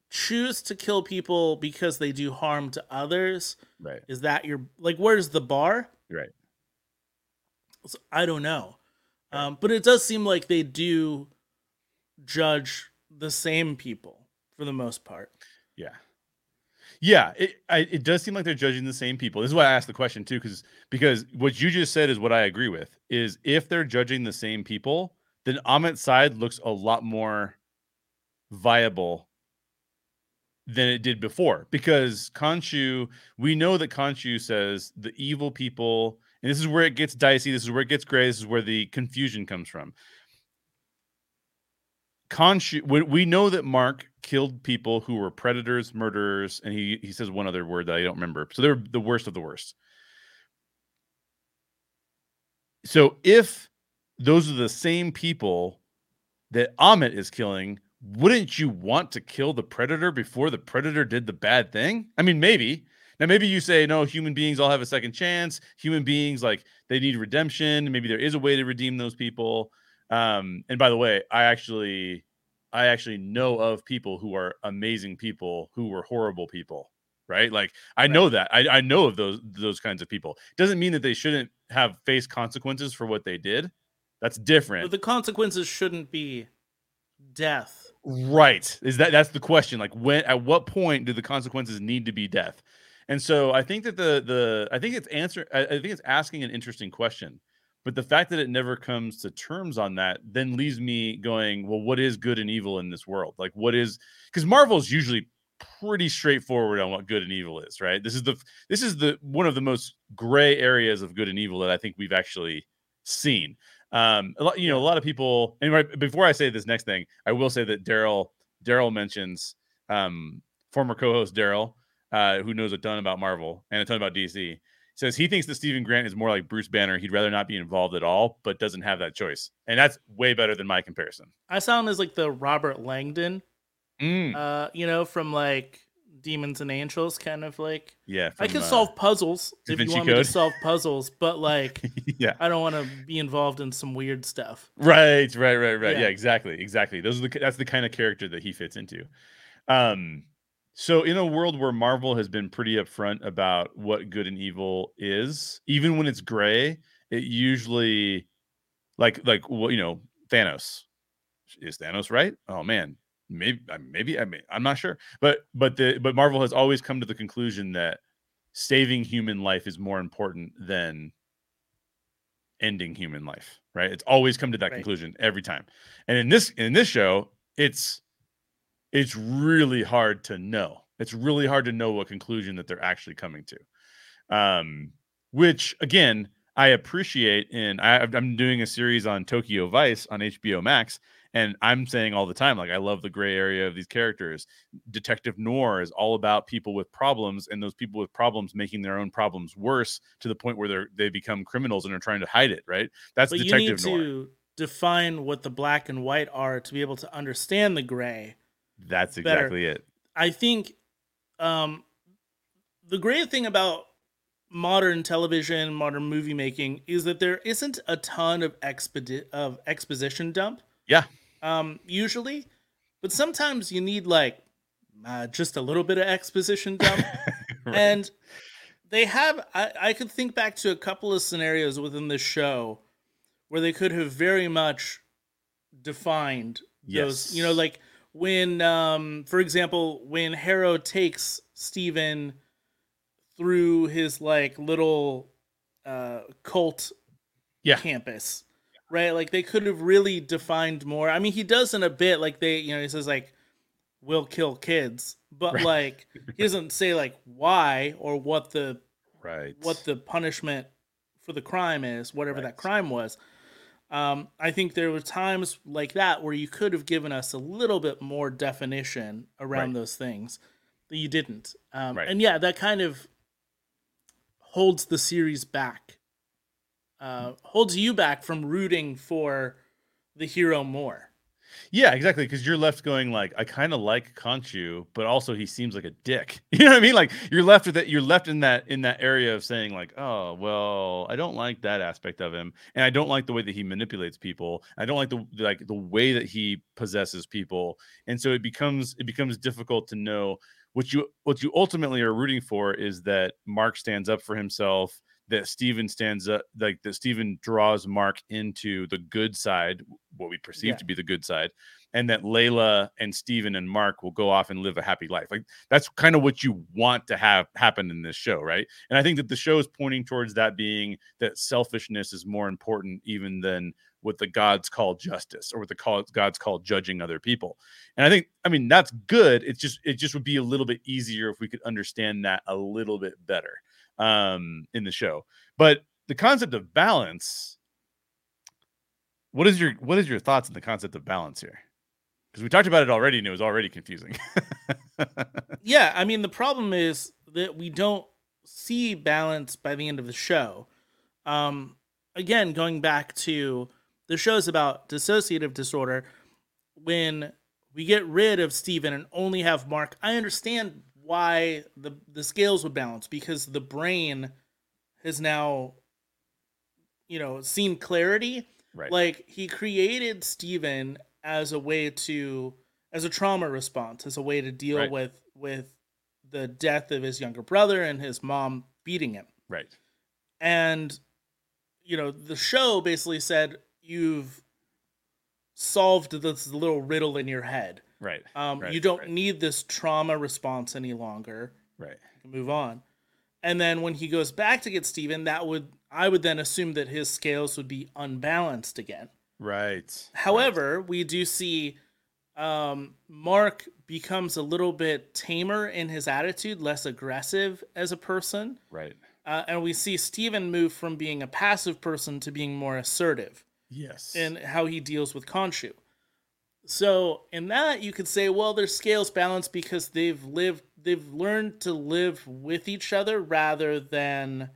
choose to kill people because they do harm to others? Right. Is that your, like, where's the bar? Right. So, I don't know. Right. But it does seem like they do judge the same people for the most part. Yeah. Yeah, it does seem like they're judging the same people. This is why I asked the question too, because what you just said is what I agree with. Is if they're judging the same people, then Ammit's side looks a lot more viable than it did before. Because Khonshu, we know that Khonshu says the evil people, and this is where it gets dicey. This is where it gets gray. This is where the confusion comes from. Khonshu, we know that Mark killed people who were predators, murderers, and he says one other word that I don't remember. So they're the worst of the worst. So if those are the same people that Ammit is killing, wouldn't you want to kill the predator before the predator did the bad thing? I mean, maybe. Now, maybe you say, no, human beings all have a second chance. Human beings, like, they need redemption. Maybe there is a way to redeem those people. And by the way, I actually know of people who are amazing people who were horrible people, right? Like, I know that I know of those kinds of people. Doesn't mean that they shouldn't have faced consequences for what they did. That's different. But the consequences shouldn't be death. Right. Is that's the question. Like, at what point do the consequences need to be death? And so I think that I think it's asking an interesting question. But the fact that it never comes to terms on that then leaves me going, well, what is good and evil in this world? Like, what is, because Marvel's usually pretty straightforward on what good and evil is, right? This is the one of the most gray areas of good and evil that I think we've actually seen. A lot of people, and right before I say this next thing, I will say that Daryl mentions former co-host Daryl, who knows a ton about Marvel and a ton about DC, says he thinks that Stephen Grant is more like Bruce Banner. He'd rather not be involved at all, but doesn't have that choice. And that's way better than my comparison. I saw him as like the Robert Langdon, from like Demons and Angels, kind of like, I can solve puzzles if you want me to solve puzzles, but like, I don't want to be involved in some weird stuff. Right. Yeah, exactly. That's the kind of character that he fits into. So in a world where Marvel has been pretty upfront about what good and evil is, even when it's gray, it usually like Thanos. Is Thanos right? Oh man, maybe, I'm not sure. But Marvel has always come to the conclusion that saving human life is more important than ending human life, right? It's always come to that conclusion every time. And in this show, it's really hard to know. It's really hard to know what conclusion that they're actually coming to, which again, I appreciate. And I'm doing a series on Tokyo Vice on HBO Max. And I'm saying all the time, like, I love the gray area of these characters. Detective Noor is all about people with problems, and those people with problems making their own problems worse to the point where they become criminals and are trying to hide it, right? That's but Detective Noor. You need to define what the black and white are to be able to understand the gray. That's exactly better. It. I think the great thing about modern television, modern movie making, is that there isn't a ton of exposition dump. Yeah. Usually, but sometimes you need like just a little bit of exposition dump. Right. And they have, I could think back to a couple of scenarios within this show where they could have very much defined those, like when, for example, when Harrow takes Steven through his like little cult campus. Right, like they could have really defined more. I mean, he does in a bit, like they, he says like, "We'll kill kids," but like he doesn't say like why or what the punishment for the crime is, whatever that crime was. I think there were times like that where you could have given us a little bit more definition around those things that you didn't. And yeah, that kind of holds the series back. Holds you back from rooting for the hero more. Yeah, exactly. Because you're left going like, I kind of like Khonshu, but also he seems like a dick. You know what I mean? Like you're left with that. You're left in that area of saying like, oh well, I don't like that aspect of him, and I don't like the way that he manipulates people. I don't like the way that he possesses people, and so it becomes difficult to know what you ultimately are rooting for is that Mark stands up for himself. That Steven stands up, like that Steven draws Mark into the good side, what we perceive to be the good side, and that Layla and Steven and Mark will go off and live a happy life. Like that's kind of what you want to have happen in this show, right? And I think that the show is pointing towards that being that selfishness is more important even than what the gods call justice or what the gods call judging other people. And I think, I mean, that's good. It just would be a little bit easier if we could understand that a little bit better. In the show. But the concept of balance, what is your thoughts on the concept of balance here? Because we talked about it already and it was already confusing. Yeah, I mean the problem is that we don't see balance by the end of the show. Again, going back to the shows about dissociative disorder, when we get rid of Steven and only have Mark, I understand why the scales would balance, because the brain has now, seen clarity. Right. Like he created Steven as a trauma response, as a way to deal with the death of his younger brother and his mom beating him. Right. And, the show basically said, you've solved this little riddle in your head. Right. You don't need this trauma response any longer. Right. You can move on. And then when he goes back to get Steven, I would then assume that his scales would be unbalanced again. Right. However, we do see Mark becomes a little bit tamer in his attitude, less aggressive as a person. Right. And we see Steven move from being a passive person to being more assertive. Yes. In how he deals with Khonshu. So in that, you could say, well, their scales balance because they've learned to live with each other rather than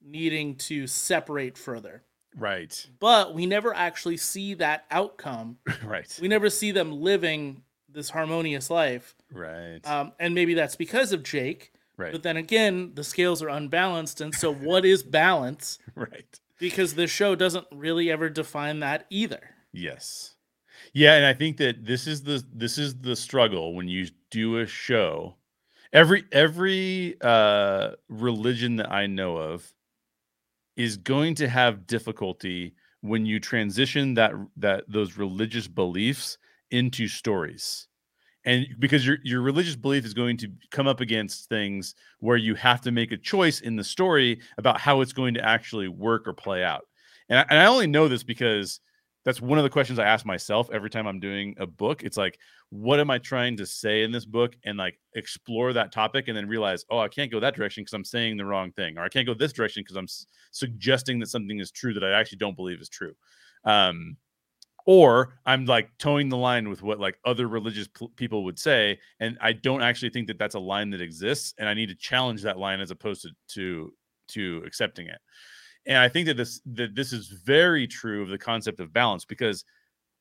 needing to separate further. Right. But we never actually see that outcome. Right. We never see them living this harmonious life. Right. And maybe that's because of Jake. Right. But then again, the scales are unbalanced. And so what is balance? Right. Because the show doesn't really ever define that either. Yes. Yeah, and I think that this is the struggle when you do a show. Every religion that I know of is going to have difficulty when you transition those religious beliefs into stories. And because your religious belief is going to come up against things where you have to make a choice in the story about how it's going to actually work or play out. And I only know this because that's one of the questions I ask myself every time I'm doing a book. It's like, what am I trying to say in this book? And like explore that topic and then realize, oh, I can't go that direction because I'm saying the wrong thing. Or I can't go this direction because I'm suggesting that something is true that I actually don't believe is true. Or I'm like towing the line with what like other religious people would say. And I don't actually think that that's a line that exists. And I need to challenge that line as opposed to accepting it. And I think that this is very true of the concept of balance, because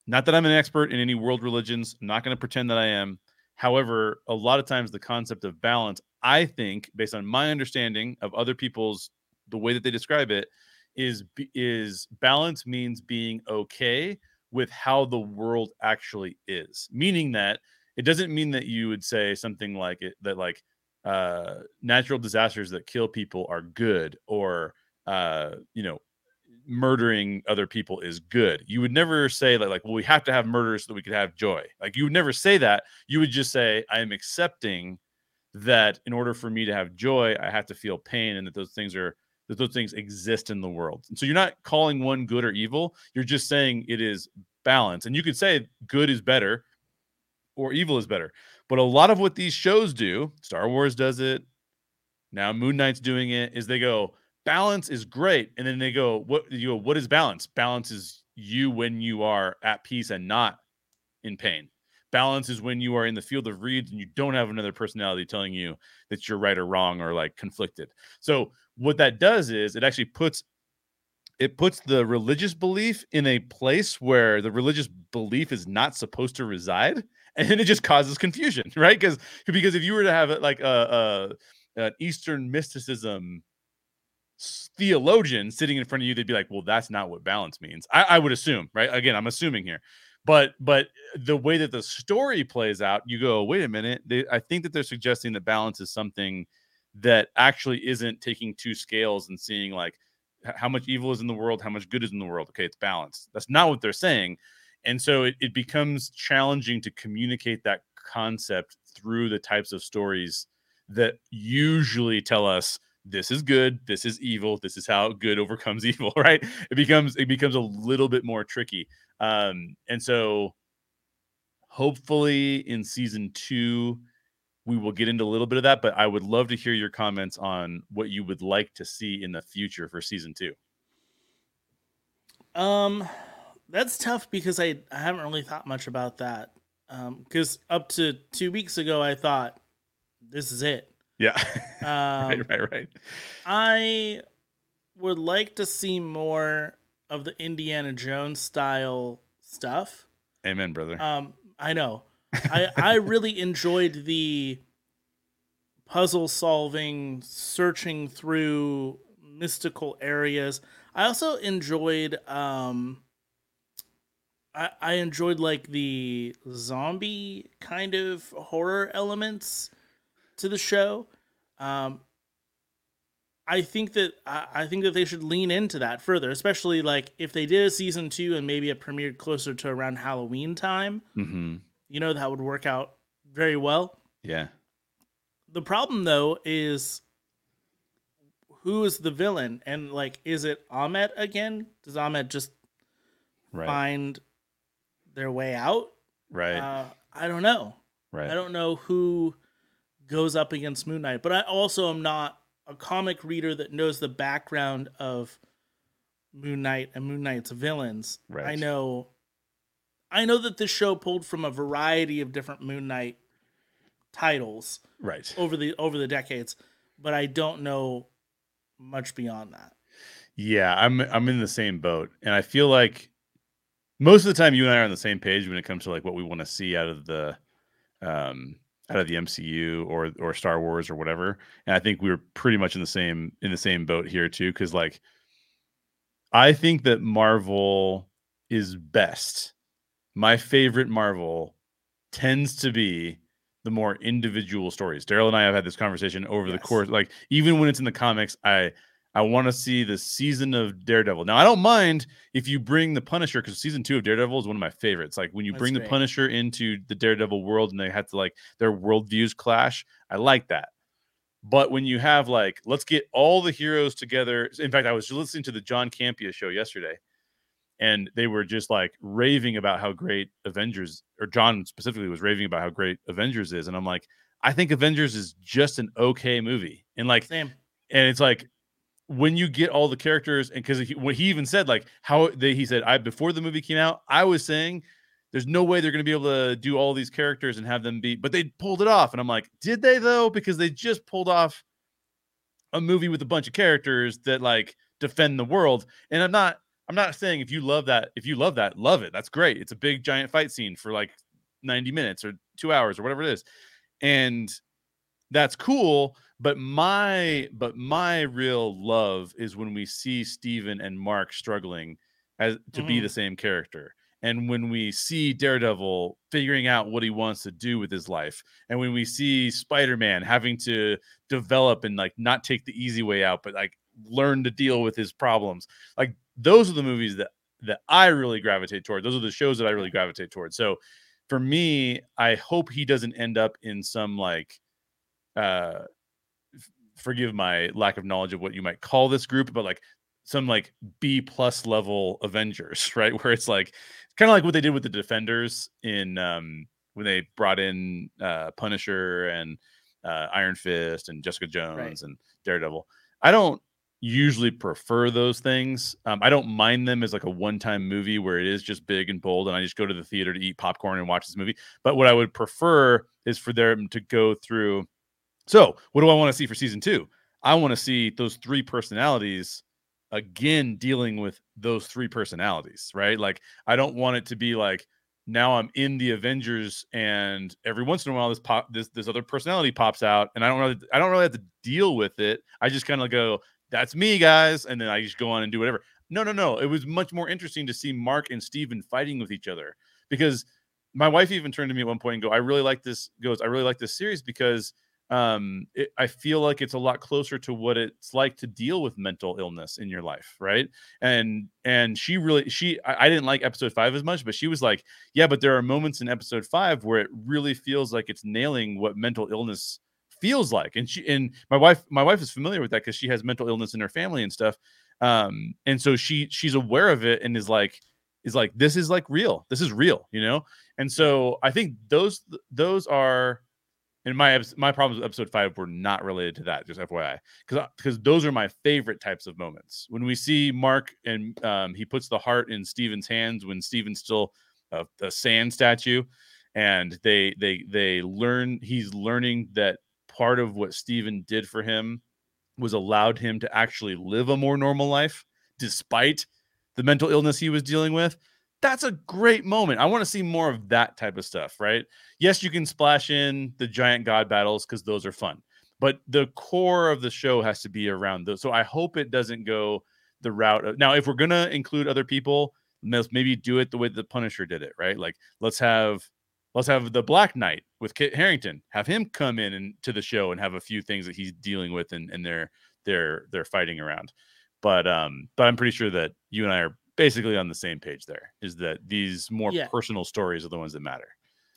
not that I'm an expert in any world religions, I'm not going to pretend that I am. However, a lot of times the concept of balance, I think, based on my understanding of other people's, the way that they describe it, is balance means being okay with how the world actually is. Meaning that it doesn't mean that you would say something like it, that like natural disasters that kill people are good, or murdering other people is good. You would never say that, like, well, we have to have murder so that we could have joy. Like, you would never say that. You would just say, I am accepting that in order for me to have joy, I have to feel pain, and that those things exist in the world. And so you're not calling one good or evil. You're just saying it is balance. And you could say good is better or evil is better. But a lot of what these shows do, Star Wars does it, now Moon Knight's doing it, is they go, balance is great. And then they go, what is balance? Balance is you when you are at peace and not in pain. Balance is when you are in the field of reeds and you don't have another personality telling you that you're right or wrong or like conflicted. So what that does is it actually puts the religious belief in a place where the religious belief is not supposed to reside. And then it just causes confusion, right? Because if you were to have like an Eastern mysticism theologian sitting in front of you, they'd be like, well, that's not what balance means. I would assume, right? Again, I'm assuming here, but the way that the story plays out, you go, wait a minute. I think that they're suggesting that balance is something that actually isn't taking two scales and seeing like how much evil is in the world, how much good is in the world. Okay, it's balanced. That's not what they're saying. And so it becomes challenging to communicate that concept through the types of stories that usually tell us, this is good, this is evil, this is how good overcomes evil, right? It becomes a little bit more tricky. And so hopefully in season 2, we will get into a little bit of that, but I would love to hear your comments on what you would like to see in the future for season 2. That's tough because I haven't really thought much about that. Because up to 2 weeks ago, I thought, this is it. Yeah. Right. I would like to see more of the Indiana Jones style stuff. Amen, brother. I know. I really enjoyed the puzzle solving, searching through mystical areas. I also enjoyed I enjoyed like the zombie kind of horror elements to the show. I think that they should lean into that further, especially like if they did a season 2 and maybe it premiered closer to around Halloween time. Mm-hmm. You know, that would work out very well. Yeah. The problem though is who is the villain? And, like, is it Ammit again? Does Ammit just find their way out? Right. I don't know. Right. I don't know who goes up against Moon Knight. But I also am not a comic reader that knows the background of Moon Knight and Moon Knight's villains. Right. I know that this show pulled from a variety of different Moon Knight titles over the decades, but I don't know much beyond that. Yeah, I'm in the same boat, and I feel like most of the time you and I are on the same page when it comes to like what we want to see out of the MCU or Star Wars or whatever. And I think we were pretty much in the same boat here too, because like I think that Marvel is best. My favorite Marvel tends to be the more individual stories. Daryl and I have had this conversation over the course, like even when it's in the comics, I want to see the season of Daredevil. Now I don't mind if you bring the Punisher, because season 2 of Daredevil is one of my favorites. Like when you bring the Punisher into the Daredevil world and they have to like their worldviews clash, I like that. But when you have like, let's get all the heroes together. In fact, I was listening to the John Campia show yesterday, and they were just like raving about how great Avengers, or John specifically was raving about how great Avengers is. And I'm like, I think Avengers is just an okay movie. And like, and it's like, when you get all the characters, and because what he even said, like how he said, before the movie came out, I was saying there's no way they're going to be able to do all these characters and have them be, but they pulled it off. And I'm like, did they though? Because they just pulled off a movie with a bunch of characters that like defend the world. And I'm not saying if you love that, love it. That's great. It's a big giant fight scene for like 90 minutes or 2 hours or whatever it is. And that's cool. But my real love is when we see Steven and Mark struggling to be the same character. And when we see Daredevil figuring out what he wants to do with his life, and when we see Spider-Man having to develop and like not take the easy way out, but like learn to deal with his problems, like those are the movies that I really gravitate toward. Those are the shows that I really gravitate toward. So for me, I hope he doesn't end up in some like, forgive my lack of knowledge of what you might call this group, but like some like B+ level Avengers, right? Where it's like kind of like what they did with the Defenders in when they brought in Punisher and Iron Fist and Jessica Jones and Daredevil. I don't usually prefer those things. I don't mind them as like a one-time movie where it is just big and bold and I just go to the theater to eat popcorn and watch this movie. But what I would prefer is for them to go through. So what do I want to see for season 2? I want to see those 3 personalities again dealing with those 3 personalities, right? Like I don't want it to be like, now I'm in the Avengers and every once in a while this other personality pops out and I don't really have to deal with it. I just kind of go, that's me, guys. And then I just go on and do whatever. No. It was much more interesting to see Mark and Steven fighting with each other, because my wife even turned to me at one point and I really like this series because I feel like it's a lot closer to what it's like to deal with mental illness in your life. Right. And I didn't like episode 5 as much, but she was like, yeah, but there are moments in episode 5 where it really feels like it's nailing what mental illness feels like. And my wife is familiar with that because she has mental illness in her family and stuff, and so she's aware of it and is like this is like real, this is real, you know. And so I think those are, and my problems with episode 5 were not related to that, just FYI, because those are my favorite types of moments, when we see Mark and he puts the heart in Steven's hands when Steven's still a sand statue, and they learn, he's learning that part of what Steven did for him was allowed him to actually live a more normal life despite the mental illness he was dealing with. That's a great moment. I want to see more of that type of stuff, right? Yes, you can splash in the giant god battles because those are fun, but the core of the show has to be around those. So I hope it doesn't go the route of, now, if we're going to include other people, let's maybe do it the way the Punisher did it, right? Like let's have the Black Knight with Kit Harington, have him come in and to the show and have a few things that he's dealing with and they're fighting around. But I'm pretty sure that you and I are basically on the same page there, is that these more personal stories are the ones that matter.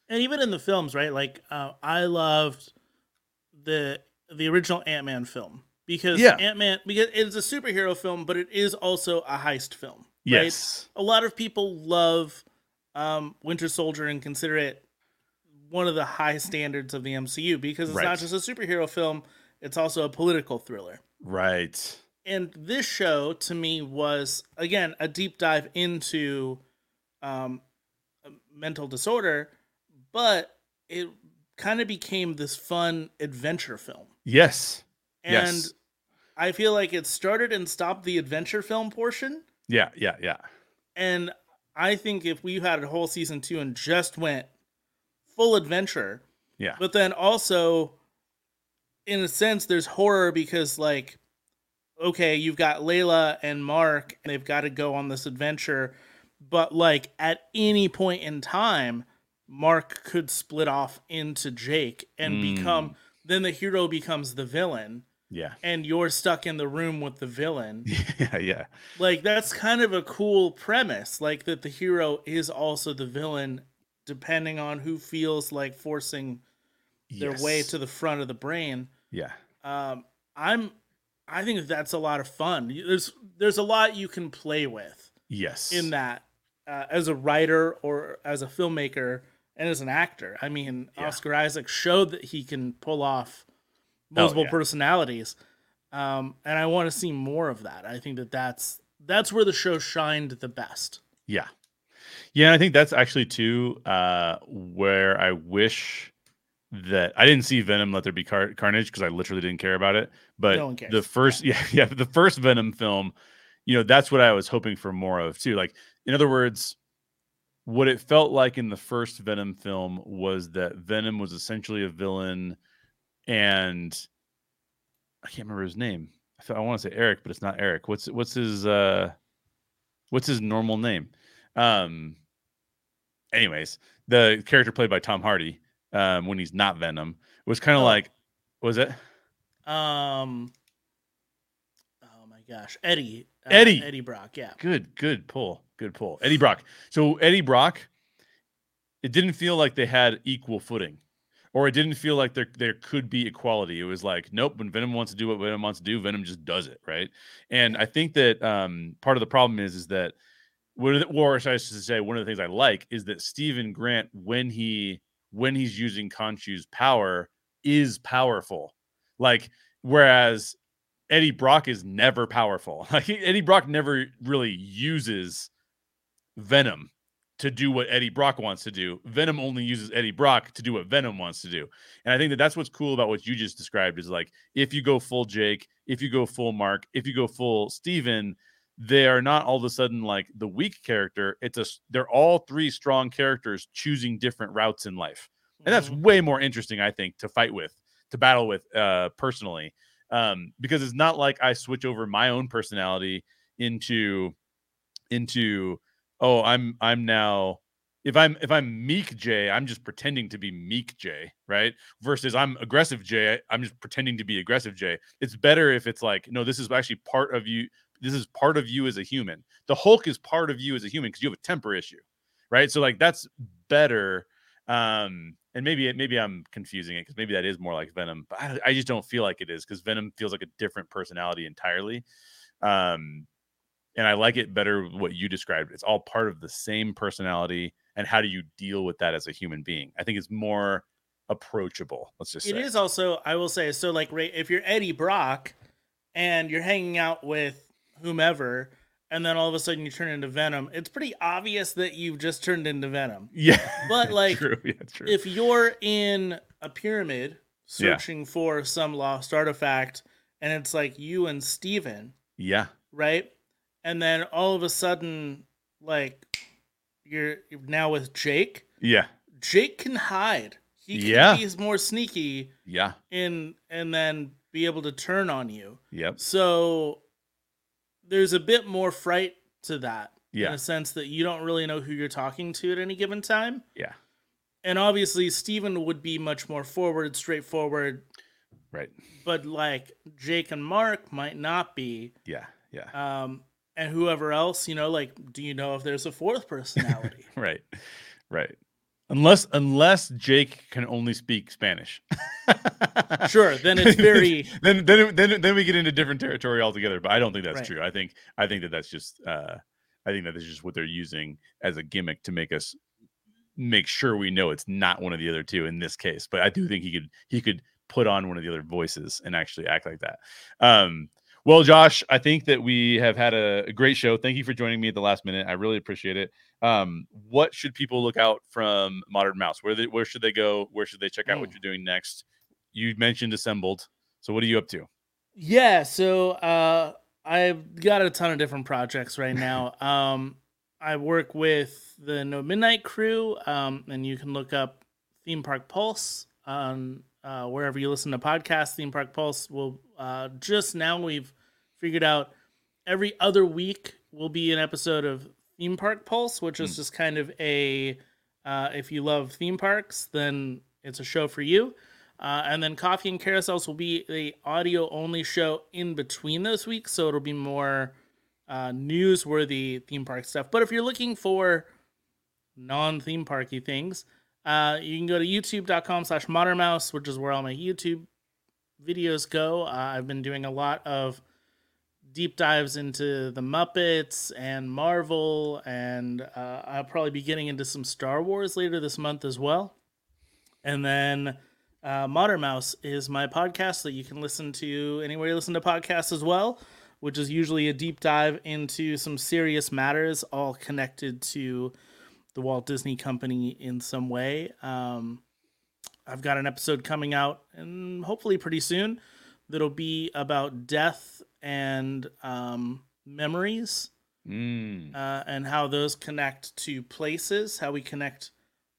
And even in the films, right? Like I loved the original Ant-Man film. because Ant-Man, because it's a superhero film, but it is also a heist film. Yes. Right? A lot of people love Winter Soldier and consider it one of the high standards of the MCU because it's not just a superhero film, it's also a political thriller. Right. And this show, to me, was, again, a deep dive into mental disorder, but it kind of became this fun adventure film. Yes. And I feel like it started and stopped the adventure film portion. Yeah. And I think if we had a whole season two and just went full adventure. Yeah. But then also, in a sense, there's horror because, like, okay, you've got Layla and Mark, and they've got to go on this adventure. But, like, at any point in time, Mark could split off into Jake and become... Then the hero becomes the villain. Yeah. And you're stuck in the room with the villain. Yeah. Like, that's kind of a cool premise. Like, that the hero is also the villain, depending on who feels like forcing their way to the front of the brain. Yeah. I think that's a lot of fun. There's a lot you can play with. Yes. In that, as a writer or as a filmmaker, and as an actor, I mean, Oscar Isaac showed that he can pull off multiple personalities, and I want to see more of that. I think that that's where the show shined the best. Yeah, I think that's actually too where I wish that I didn't see Venom Let There Be Carnage because I literally didn't care about it. But no one cares. the first Venom film, that's what I was hoping for more of too. Like, in other words, what it felt like in the first Venom film was that Venom was essentially a villain, and I can't remember his name. I want to say Eric, but it's not Eric. What's his normal name? Anyways, the character played by Tom Hardy, when he's not Venom, was kind of like, was it? Oh my gosh, Eddie. Eddie Brock, yeah. Good pull. Eddie Brock. So Eddie Brock, it didn't feel like they had equal footing, or it didn't feel like there could be equality. It was like, nope, when Venom wants to do what Venom wants to do, Venom just does it, right? And I think that part of the problem is that one of the things I like is that Steven Grant, when he's using Khonshu's power, is powerful. Like, whereas Eddie Brock is never powerful. Like, Eddie Brock never really uses Venom to do what Eddie Brock wants to do. Venom only uses Eddie Brock to do what Venom wants to do. And I think that that's what's cool about what you just described is, like, if you go full Jake, if you go full Mark, if you go full Steven, they are not all of a sudden like the weak character. They're all three strong characters choosing different routes in life. And that's way more interesting, I think, to fight with, to battle with personally. Because it's not like I switch over my own personality into I'm now, if I'm meek Jay, I'm just pretending to be meek Jay, right? Versus I'm aggressive Jay, I'm just pretending to be aggressive Jay. It's better if it's like, no, this is actually part of you. This is part of you as a human. The Hulk is part of you as a human because you have a temper issue, right? So, like, that's better. And maybe I'm confusing it because maybe that is more like Venom, but I just don't feel like it is because Venom feels like a different personality entirely. And I like it better what you described. It's all part of the same personality, and how do you deal with that as a human being? I think it's more approachable. Let's just say. It is also, I will say, so like, if you're Eddie Brock and you're hanging out with whomever, and then all of a sudden you turn into Venom, it's pretty obvious that you've just turned into Venom. Yeah. But, like, true. If you're in a pyramid searching for some lost artifact, and it's like you and Steven. Yeah. Right? And then all of a sudden, like, you're now with Jake. Yeah. Jake can hide. He's more sneaky. Yeah. And then be able to turn on you. Yep. So there's a bit more fright to that in a sense that you don't really know who you're talking to at any given time. Yeah. And obviously Steven would be much more forward, straightforward. Right. But, like, Jake and Mark might not be. Yeah. Yeah. And whoever else, like, do you know if there's a fourth personality? Right. Unless Jake can only speak Spanish. Sure, then it's very then we get into different territory altogether. But I don't think that's right. True. I think that that's just I think that's just what they're using as a gimmick to make us make sure we know it's not one of the other two in this case. But I do think he could put on one of the other voices and actually act like that. Well, Josh, I think that we have had a great show. Thank you for joining me at the last minute. I really appreciate it. What should people look out from Modern Mouse? Where should they go? Where should they check out what you're doing next? You mentioned Assembled. So what are you up to? Yeah, so I've got a ton of different projects right now. I work with the No Midnight crew, and you can look up Theme Park Pulse on wherever you listen to podcasts. Theme Park Pulse will just now we've figured out every other week will be an episode of Theme Park Pulse, which is just kind of a if you love theme parks, then it's a show for you. And then Coffee and Carousels will be the audio only show in between those weeks, so it'll be more newsworthy theme park stuff. But if you're looking for non-theme parky things, you can go to youtube.com/modernmouse, which is where all my YouTube videos go. I've been doing a lot of deep dives into the Muppets and Marvel, and I'll probably be getting into some Star Wars later this month as well. And then Modern Mouse is my podcast that you can listen to anywhere you listen to podcasts as well, which is usually a deep dive into some serious matters, all connected to the Walt Disney Company in some way. I've got an episode coming out, and hopefully pretty soon, that'll be about death and memories and how those connect to places, how we connect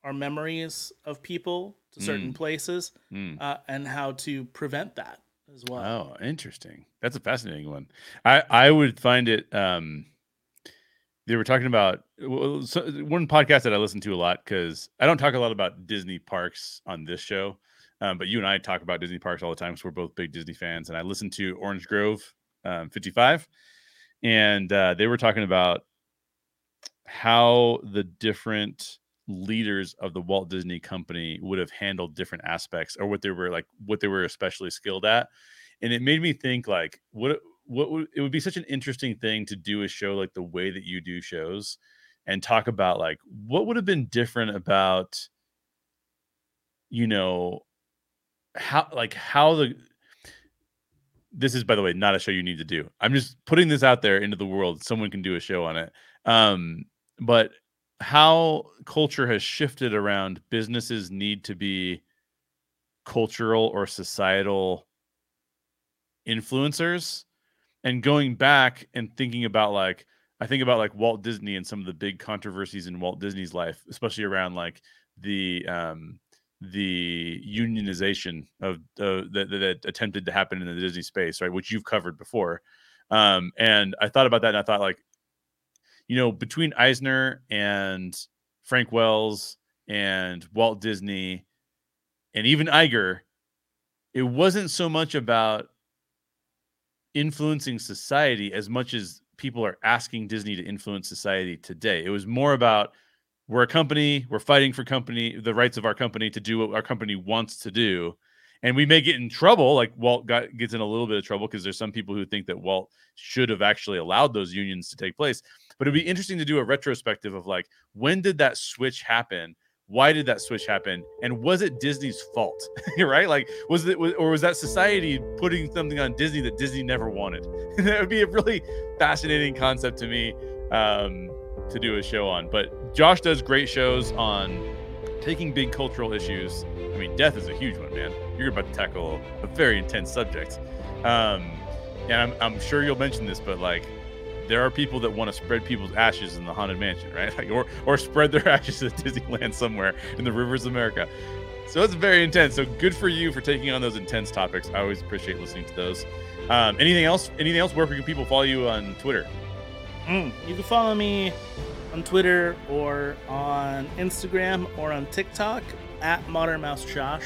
our memories of people to certain places and how to prevent that as well. Oh, interesting. That's a fascinating one. I would find it... They were talking about one podcast that I listen to a lot because I don't talk a lot about Disney parks on this show, but you and I talk about Disney parks all the time because we're both big Disney fans. And I listen to Orange Grove 55, and they were talking about how the different leaders of the Walt Disney Company would have handled different aspects or what they were especially skilled at. And it made me think like, what it would be such an interesting thing to do a show like the way that you do shows and talk about like what would have been different about, you know, this is, by the way, not a show you need to do. I'm just putting this out there into the world. Someone can do a show on it. But how culture has shifted around businesses need to be cultural or societal influencers. And going back and thinking about I think about Walt Disney and some of the big controversies in Walt Disney's life, especially around like the unionization of that attempted to happen in the Disney space, right, which you've covered before. And I thought about that, and I thought like, you know, between Eisner and Frank Wells and Walt Disney and even Iger, it wasn't so much about influencing society as much as people are asking Disney to influence society today. It was more about we're a company, we're fighting for company, the rights of our company to do what our company wants to do. And we may get in trouble. Like Walt gets in a little bit of trouble because there's some people who think that Walt should have actually allowed those unions to take place. But it'd be interesting to do a retrospective of like, when did that switch happen? Why did that switch happen? And was it Disney's fault, right? Like, was that society putting something on Disney that Disney never wanted? That would be a really fascinating concept to me to do a show on. But Josh does great shows on taking big cultural issues. I mean, death is a huge one, man. You're about to tackle a very intense subject. And I'm sure you'll mention this, but like, there are people that want to spread people's ashes in the Haunted Mansion, right? Like, or spread their ashes at Disneyland somewhere in the rivers of America. So it's very intense. So good for you for taking on those intense topics. I always appreciate listening to those. Anything else? Where can people follow you on Twitter? You can follow me on Twitter or on Instagram or on TikTok at Modern Mouse Josh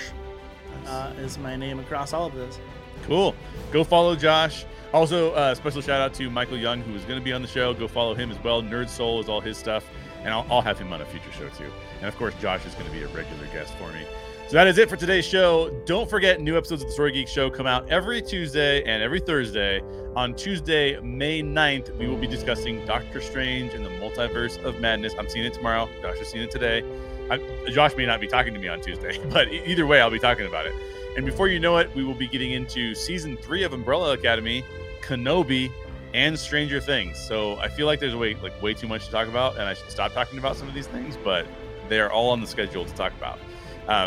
is my name across all of this. Cool. Go follow Josh. Also, special shout out to Michael Young, who is going to be on the show. Go follow him as well. Nerd Soul is all his stuff. and I'll have him on a future show too. And of course, Josh is going to be a regular guest for me. So that is it for today's show. Don't forget, new episodes of The Story Geek Show come out every Tuesday and every Thursday. On Tuesday, May 9th, we will be discussing Doctor Strange and the Multiverse of Madness. I'm seeing it tomorrow. Josh has seen it today. Josh may not be talking to me on Tuesday, but either way, I'll be talking about it. And before you know it, we will be getting into Season 3 of Umbrella Academy, Kenobi, and Stranger Things. So I feel like there's way too much to talk about, and I should stop talking about some of these things, but they are all on the schedule to talk about.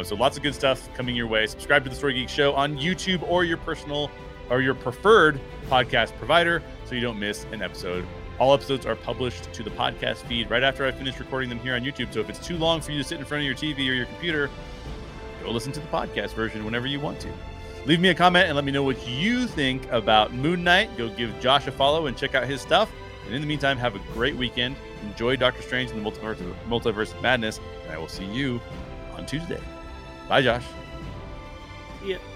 So lots of good stuff coming your way. Subscribe to The Story Geek Show on YouTube or your personal or your preferred podcast provider so you don't miss an episode. All episodes are published to the podcast feed right after I finish recording them here on YouTube. So if it's too long for you to sit in front of your TV or your computer, go listen to the podcast version whenever you want to. Leave me a comment and let me know what you think about Moon Knight. Go give Josh a follow and check out his stuff. And in the meantime, have a great weekend. Enjoy Doctor Strange and the Multiverse of Madness. And I will see you on Tuesday. Bye, Josh. Yeah.